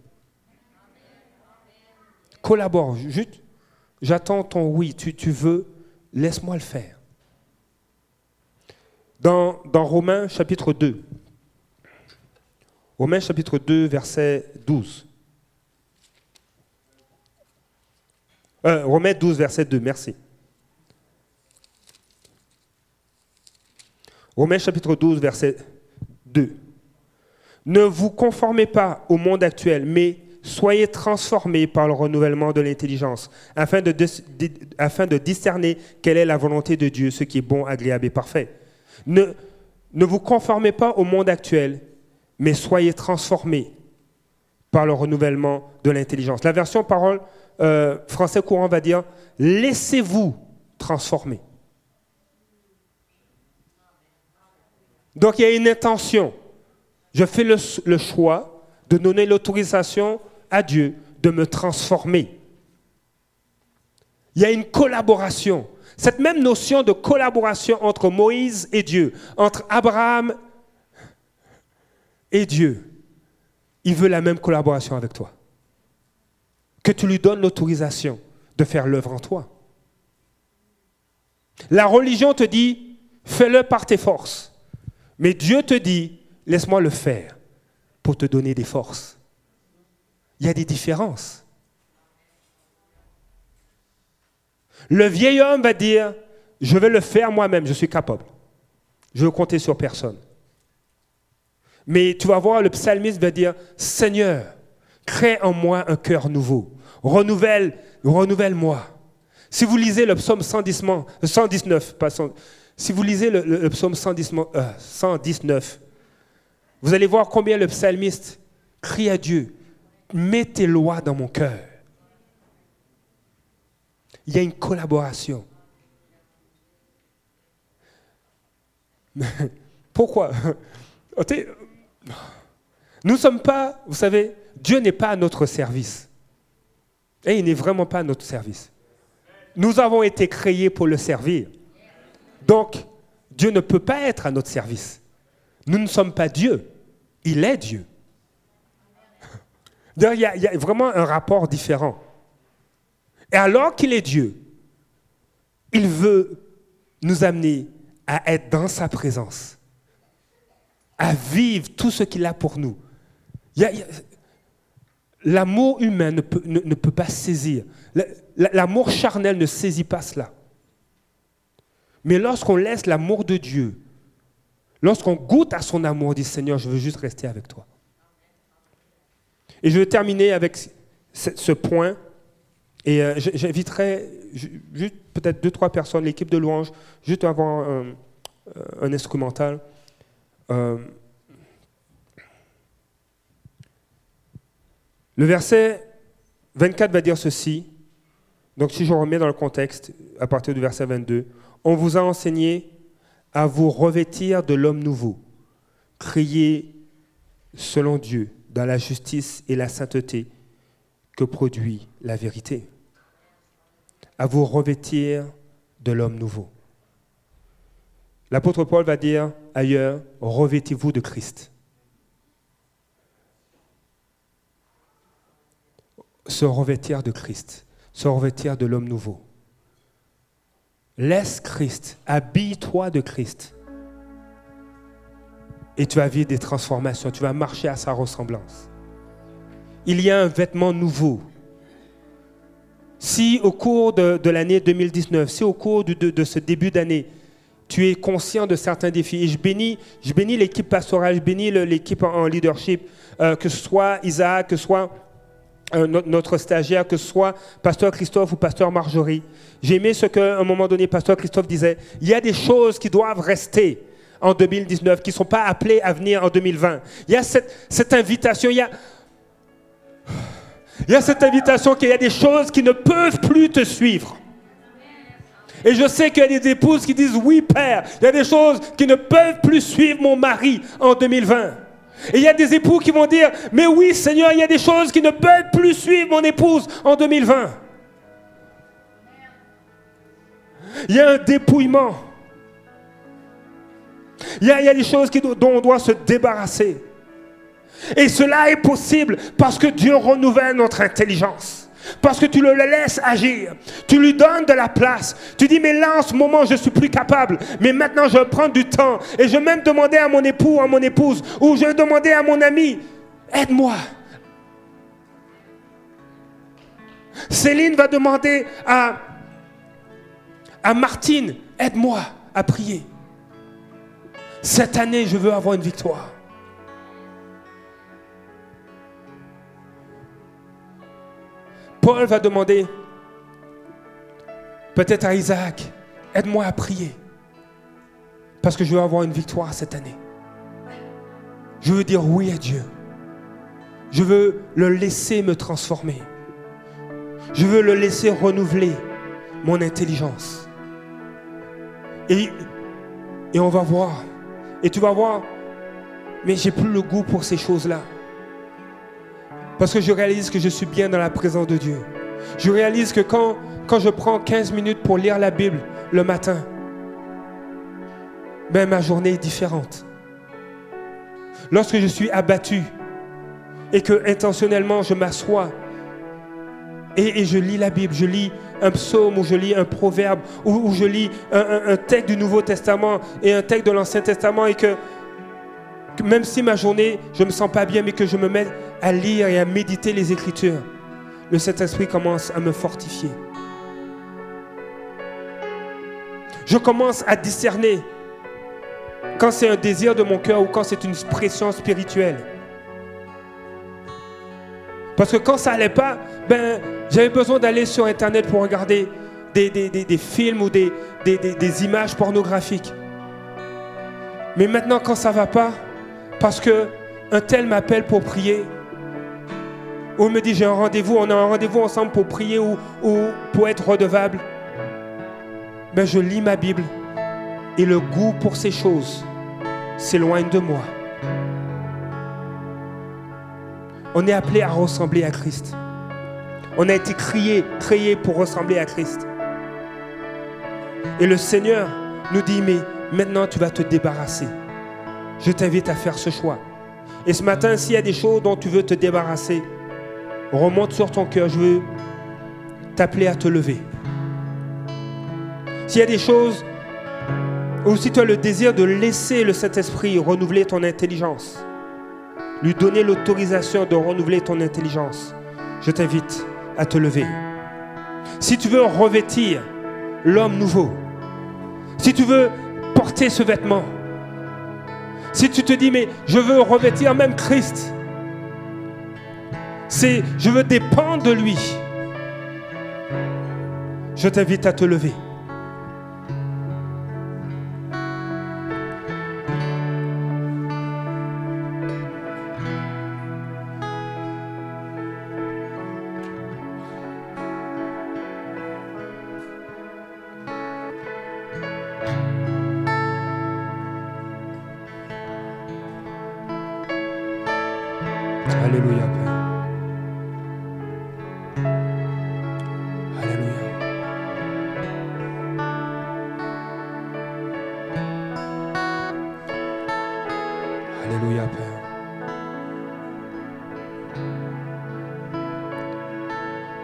Collabore, juste, j'attends ton oui, tu, tu veux, laisse-moi le faire. Dans, dans Romains chapitre deux, Romains chapitre deux, verset douze. Euh, Romains douze, verset deux, merci. Romains chapitre douze, verset deux. Ne vous conformez pas au monde actuel, mais soyez transformés par le renouvellement de l'intelligence, afin de, de, de, afin de discerner quelle est la volonté de Dieu, ce qui est bon, agréable et parfait. Ne, ne vous conformez pas au monde actuel, mais soyez transformés par le renouvellement de l'intelligence. La version parole euh, français courant va dire « Laissez-vous transformer ». Donc il y a une intention. Je fais le, le choix de donner l'autorisation à Dieu de me transformer. Il y a une collaboration. Cette même notion de collaboration entre Moïse et Dieu, entre Abraham et Dieu, il veut la même collaboration avec toi. Que tu lui donnes l'autorisation de faire l'œuvre en toi. La religion te dit, fais-le par tes forces. Mais Dieu te dit, laisse-moi le faire pour te donner des forces. Il y a des différences. Le vieil homme va dire, je vais le faire moi-même, je suis capable. Je ne veux compter sur personne. Mais tu vas voir, le psalmiste va dire, Seigneur, crée en moi un cœur nouveau. Renouvelle, renouvelle-moi. Si vous lisez le psaume cent dix, cent dix-neuf, pas cent, si vous lisez le, le, le psaume cent dix, euh, cent dix-neuf, vous allez voir combien le psalmiste crie à Dieu, « Mets tes lois dans mon cœur. » Il y a une collaboration. Pourquoi? Nous ne sommes pas, vous savez, Dieu n'est pas à notre service. Et il n'est vraiment pas à notre service. Nous avons été créés pour le servir. Donc, Dieu ne peut pas être à notre service. Nous ne sommes pas Dieu, il est Dieu. Il y a, il y a vraiment un rapport différent. Et alors qu'il est Dieu, il veut nous amener à être dans sa présence, à vivre tout ce qu'il a pour nous. Il y a, il y a, l'amour humain ne peut, ne, ne peut pas saisir. L'amour charnel ne saisit pas cela. Mais lorsqu'on laisse l'amour de Dieu, lorsqu'on goûte à son amour, on dit « Seigneur, je veux juste rester avec toi ». Et je vais terminer avec ce point. Et j'inviterai juste peut-être deux, trois personnes, l'équipe de louange, juste avant un, un instrumental. Euh, le verset vingt-quatre va dire ceci. Donc si je remets dans le contexte, à partir du verset vingt-deux, « On vous a enseigné à vous revêtir de l'homme nouveau, créé selon Dieu dans la justice et la sainteté que produit la vérité. » À vous revêtir de l'homme nouveau. L'apôtre Paul va dire ailleurs, revêtez-vous de Christ. Se revêtir de Christ, se revêtir de l'homme nouveau. Laisse Christ, habille-toi de Christ. Et tu vas vivre des transformations, tu vas marcher à sa ressemblance. Il y a un vêtement nouveau. Si au cours de, de l'année deux mille dix-neuf, si au cours de, de, de ce début d'année, tu es conscient de certains défis, et je bénis, je bénis l'équipe pastorale, je bénis le, l'équipe en, en leadership, euh, que ce soit Isaac, que ce soit... Euh, notre stagiaire, que ce soit pasteur Christophe ou pasteur Marjorie. J'ai aimé ce qu'à un moment donné, pasteur Christophe disait, il y a des choses qui doivent rester en deux mille dix-neuf, qui ne sont pas appelées à venir en deux mille vingt. Il y a cette, cette invitation, il y a, il y a cette invitation qu'il y a des choses qui ne peuvent plus te suivre. Et je sais qu'il y a des épouses qui disent « Oui, père, il y a des choses qui ne peuvent plus suivre mon mari en deux mille vingt. » Et il y a des époux qui vont dire « Mais oui, Seigneur, il y a des choses qui ne peuvent plus suivre mon épouse en deux mille vingt. » Il y a un dépouillement. Il y a, il y a des choses qui, dont on doit se débarrasser. Et cela est possible parce que Dieu renouvelle notre intelligence. Parce que tu le laisses agir, tu lui donnes de la place, tu dis mais là en ce moment je ne suis plus capable, mais maintenant je prends du temps et je vais même demander à mon époux, à mon épouse, ou je vais demander à mon ami, aide-moi. Céline va demander à, à Martine, aide-moi à prier. Cette année je veux avoir une victoire. Paul va demander peut-être à Isaac, aide-moi à prier parce que je veux avoir une victoire cette année. Je veux dire oui à Dieu. Je veux le laisser me transformer. Je veux le laisser renouveler mon intelligence. Et, et on va voir. Et tu vas voir, mais j'ai plus le goût pour ces choses-là. Parce que je réalise que je suis bien dans la présence de Dieu. Je réalise que quand, quand je prends quinze minutes pour lire la Bible le matin, ben ma journée est différente. Lorsque je suis abattu et que intentionnellement je m'assois et, et je lis la Bible, je lis un psaume ou je lis un proverbe ou, ou je lis un, un, un texte du Nouveau Testament et un texte de l'Ancien Testament et que même si ma journée, je ne me sens pas bien, mais que je me mets à lire et à méditer les Écritures, le Saint-Esprit commence à me fortifier. Je commence à discerner quand c'est un désir de mon cœur ou quand c'est une pression spirituelle. Parce que quand ça n'allait pas, ben, j'avais besoin d'aller sur Internet pour regarder des, des, des, des films ou des, des, des, des images pornographiques. Mais maintenant, quand ça ne va pas, parce qu'un tel m'appelle pour prier, ou il me dit j'ai un rendez-vous, on a un rendez-vous ensemble pour prier ou, ou pour être redevable, mais je lis ma Bible et le goût pour ces choses s'éloigne de moi. On est appelé à ressembler à Christ. On a été créé, créé pour ressembler à Christ. Et le Seigneur nous dit mais maintenant tu vas te débarrasser. Je t'invite à faire ce choix. Et ce matin, s'il y a des choses dont tu veux te débarrasser, remonte sur ton cœur. Je veux t'appeler à te lever. S'il y a des choses, ou si tu as le désir de laisser le Saint-Esprit renouveler ton intelligence, lui donner l'autorisation de renouveler ton intelligence, je t'invite à te lever. Si tu veux revêtir l'homme nouveau, si tu veux porter ce vêtement, si tu te dis, mais je veux revêtir même Christ, c'est, je veux dépendre de lui, je t'invite à te lever.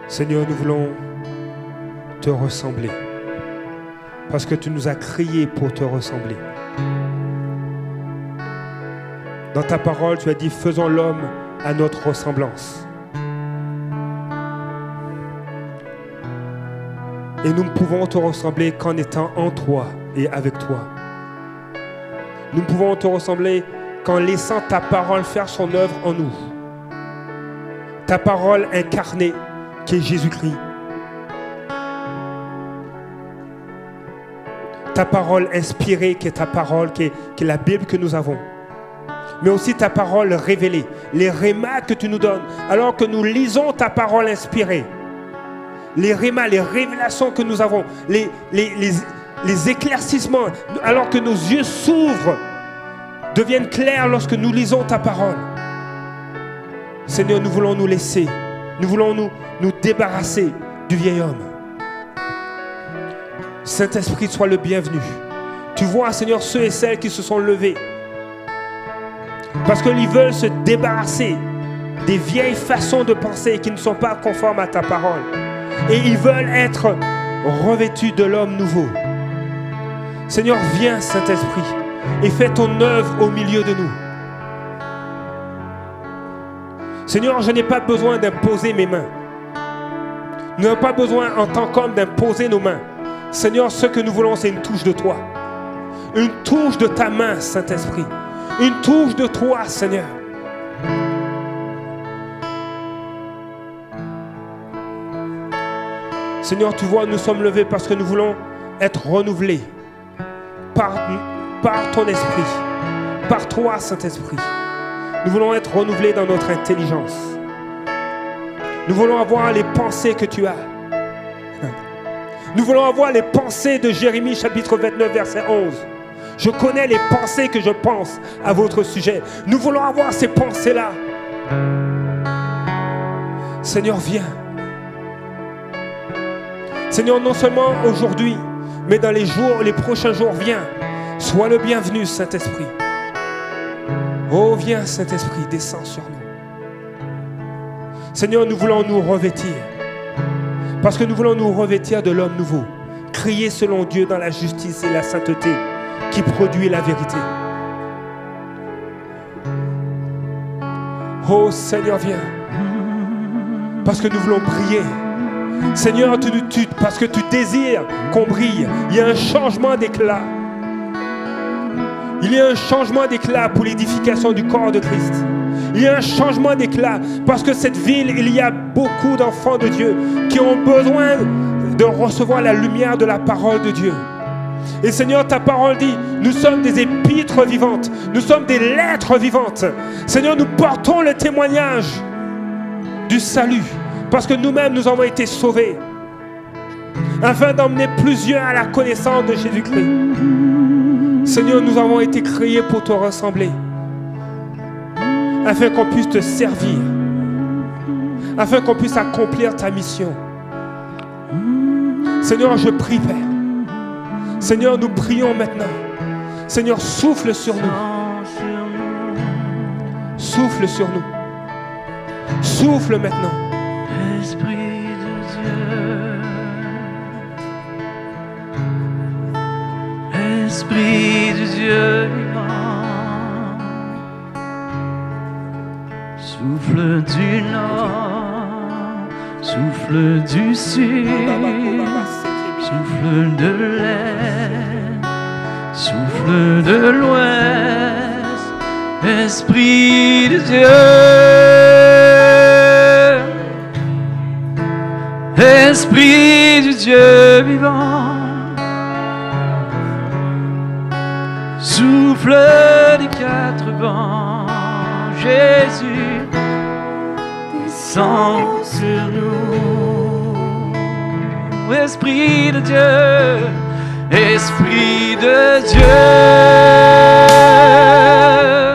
Seigneur, nous voulons te ressembler parce que tu nous as créés pour te ressembler. Dans ta parole, tu as dit « Faisons l'homme à notre ressemblance ». Et nous ne pouvons te ressembler qu'en étant en toi et avec toi. Nous ne pouvons te ressembler qu'en laissant ta parole faire son œuvre en nous. Ta parole incarnée qui est Jésus-Christ. Ta parole inspirée, qui est ta parole, qui est, qui est la Bible que nous avons. Mais aussi ta parole révélée, les rémas que tu nous donnes. Alors que nous lisons ta parole inspirée, les rémas, les révélations que nous avons, les, les, les, les éclaircissements, alors que nos yeux s'ouvrent, deviennent clairs lorsque nous lisons ta parole. Seigneur, nous voulons nous laisser, nous voulons nous, nous débarrasser du vieil homme. Saint-Esprit, sois le bienvenu. Tu vois, Seigneur, ceux et celles qui se sont levés parce qu'ils veulent se débarrasser des vieilles façons de penser qui ne sont pas conformes à ta parole. Et ils veulent être revêtus de l'homme nouveau. Seigneur, viens, Saint-Esprit, et fais ton œuvre au milieu de nous. Seigneur, je n'ai pas besoin d'imposer mes mains. Nous n'avons pas besoin, en tant qu'homme, d'imposer nos mains. Seigneur, ce que nous voulons, c'est une touche de toi. Une touche de ta main, Saint-Esprit. Une touche de toi, Seigneur. Seigneur, tu vois, nous sommes levés parce que nous voulons être renouvelés par, par ton esprit, par toi, Saint-Esprit. Nous voulons être renouvelés dans notre intelligence. Nous voulons avoir les pensées que tu as. Nous voulons avoir les pensées de Jérémie, chapitre vingt-neuf, verset onze. Je connais les pensées que je pense à votre sujet. Nous voulons avoir ces pensées-là. Seigneur, viens. Seigneur, non seulement aujourd'hui, mais dans les jours, les prochains jours, viens. Sois le bienvenu, Saint-Esprit. Oh, viens, Saint-Esprit, descends sur nous. Seigneur, nous voulons nous revêtir. Parce que nous voulons nous revêtir de l'homme nouveau. Crier selon Dieu dans la justice et la sainteté qui produit la vérité. Oh, Seigneur, viens. Parce que nous voulons prier. Seigneur, tu, tu, parce que tu désires qu'on brille, il y a un changement d'éclat. Il y a un changement d'éclat pour l'édification du corps de Christ. Il y a un changement d'éclat parce que cette ville, il y a beaucoup d'enfants de Dieu qui ont besoin de recevoir la lumière de la parole de Dieu. Et Seigneur, ta parole dit, nous sommes des épîtres vivantes, nous sommes des lettres vivantes. Seigneur, nous portons le témoignage du salut. Parce que nous-mêmes, nous avons été sauvés afin d'emmener plusieurs à la connaissance de Jésus-Christ. Seigneur, nous avons été créés pour te ressembler afin qu'on puisse te servir, afin qu'on puisse accomplir ta mission. Seigneur, je prie, Père. Seigneur, nous prions maintenant. Seigneur, souffle sur nous. Souffle sur nous. Souffle maintenant. Esprit de Dieu, Esprit de Dieu vivant, souffle du nord, souffle du sud, souffle de l'est, souffle de l'ouest, Esprit de Dieu. Esprit du Dieu vivant, souffle des quatre vents, Jésus, descends sur nous. Esprit de Dieu, Esprit de Dieu.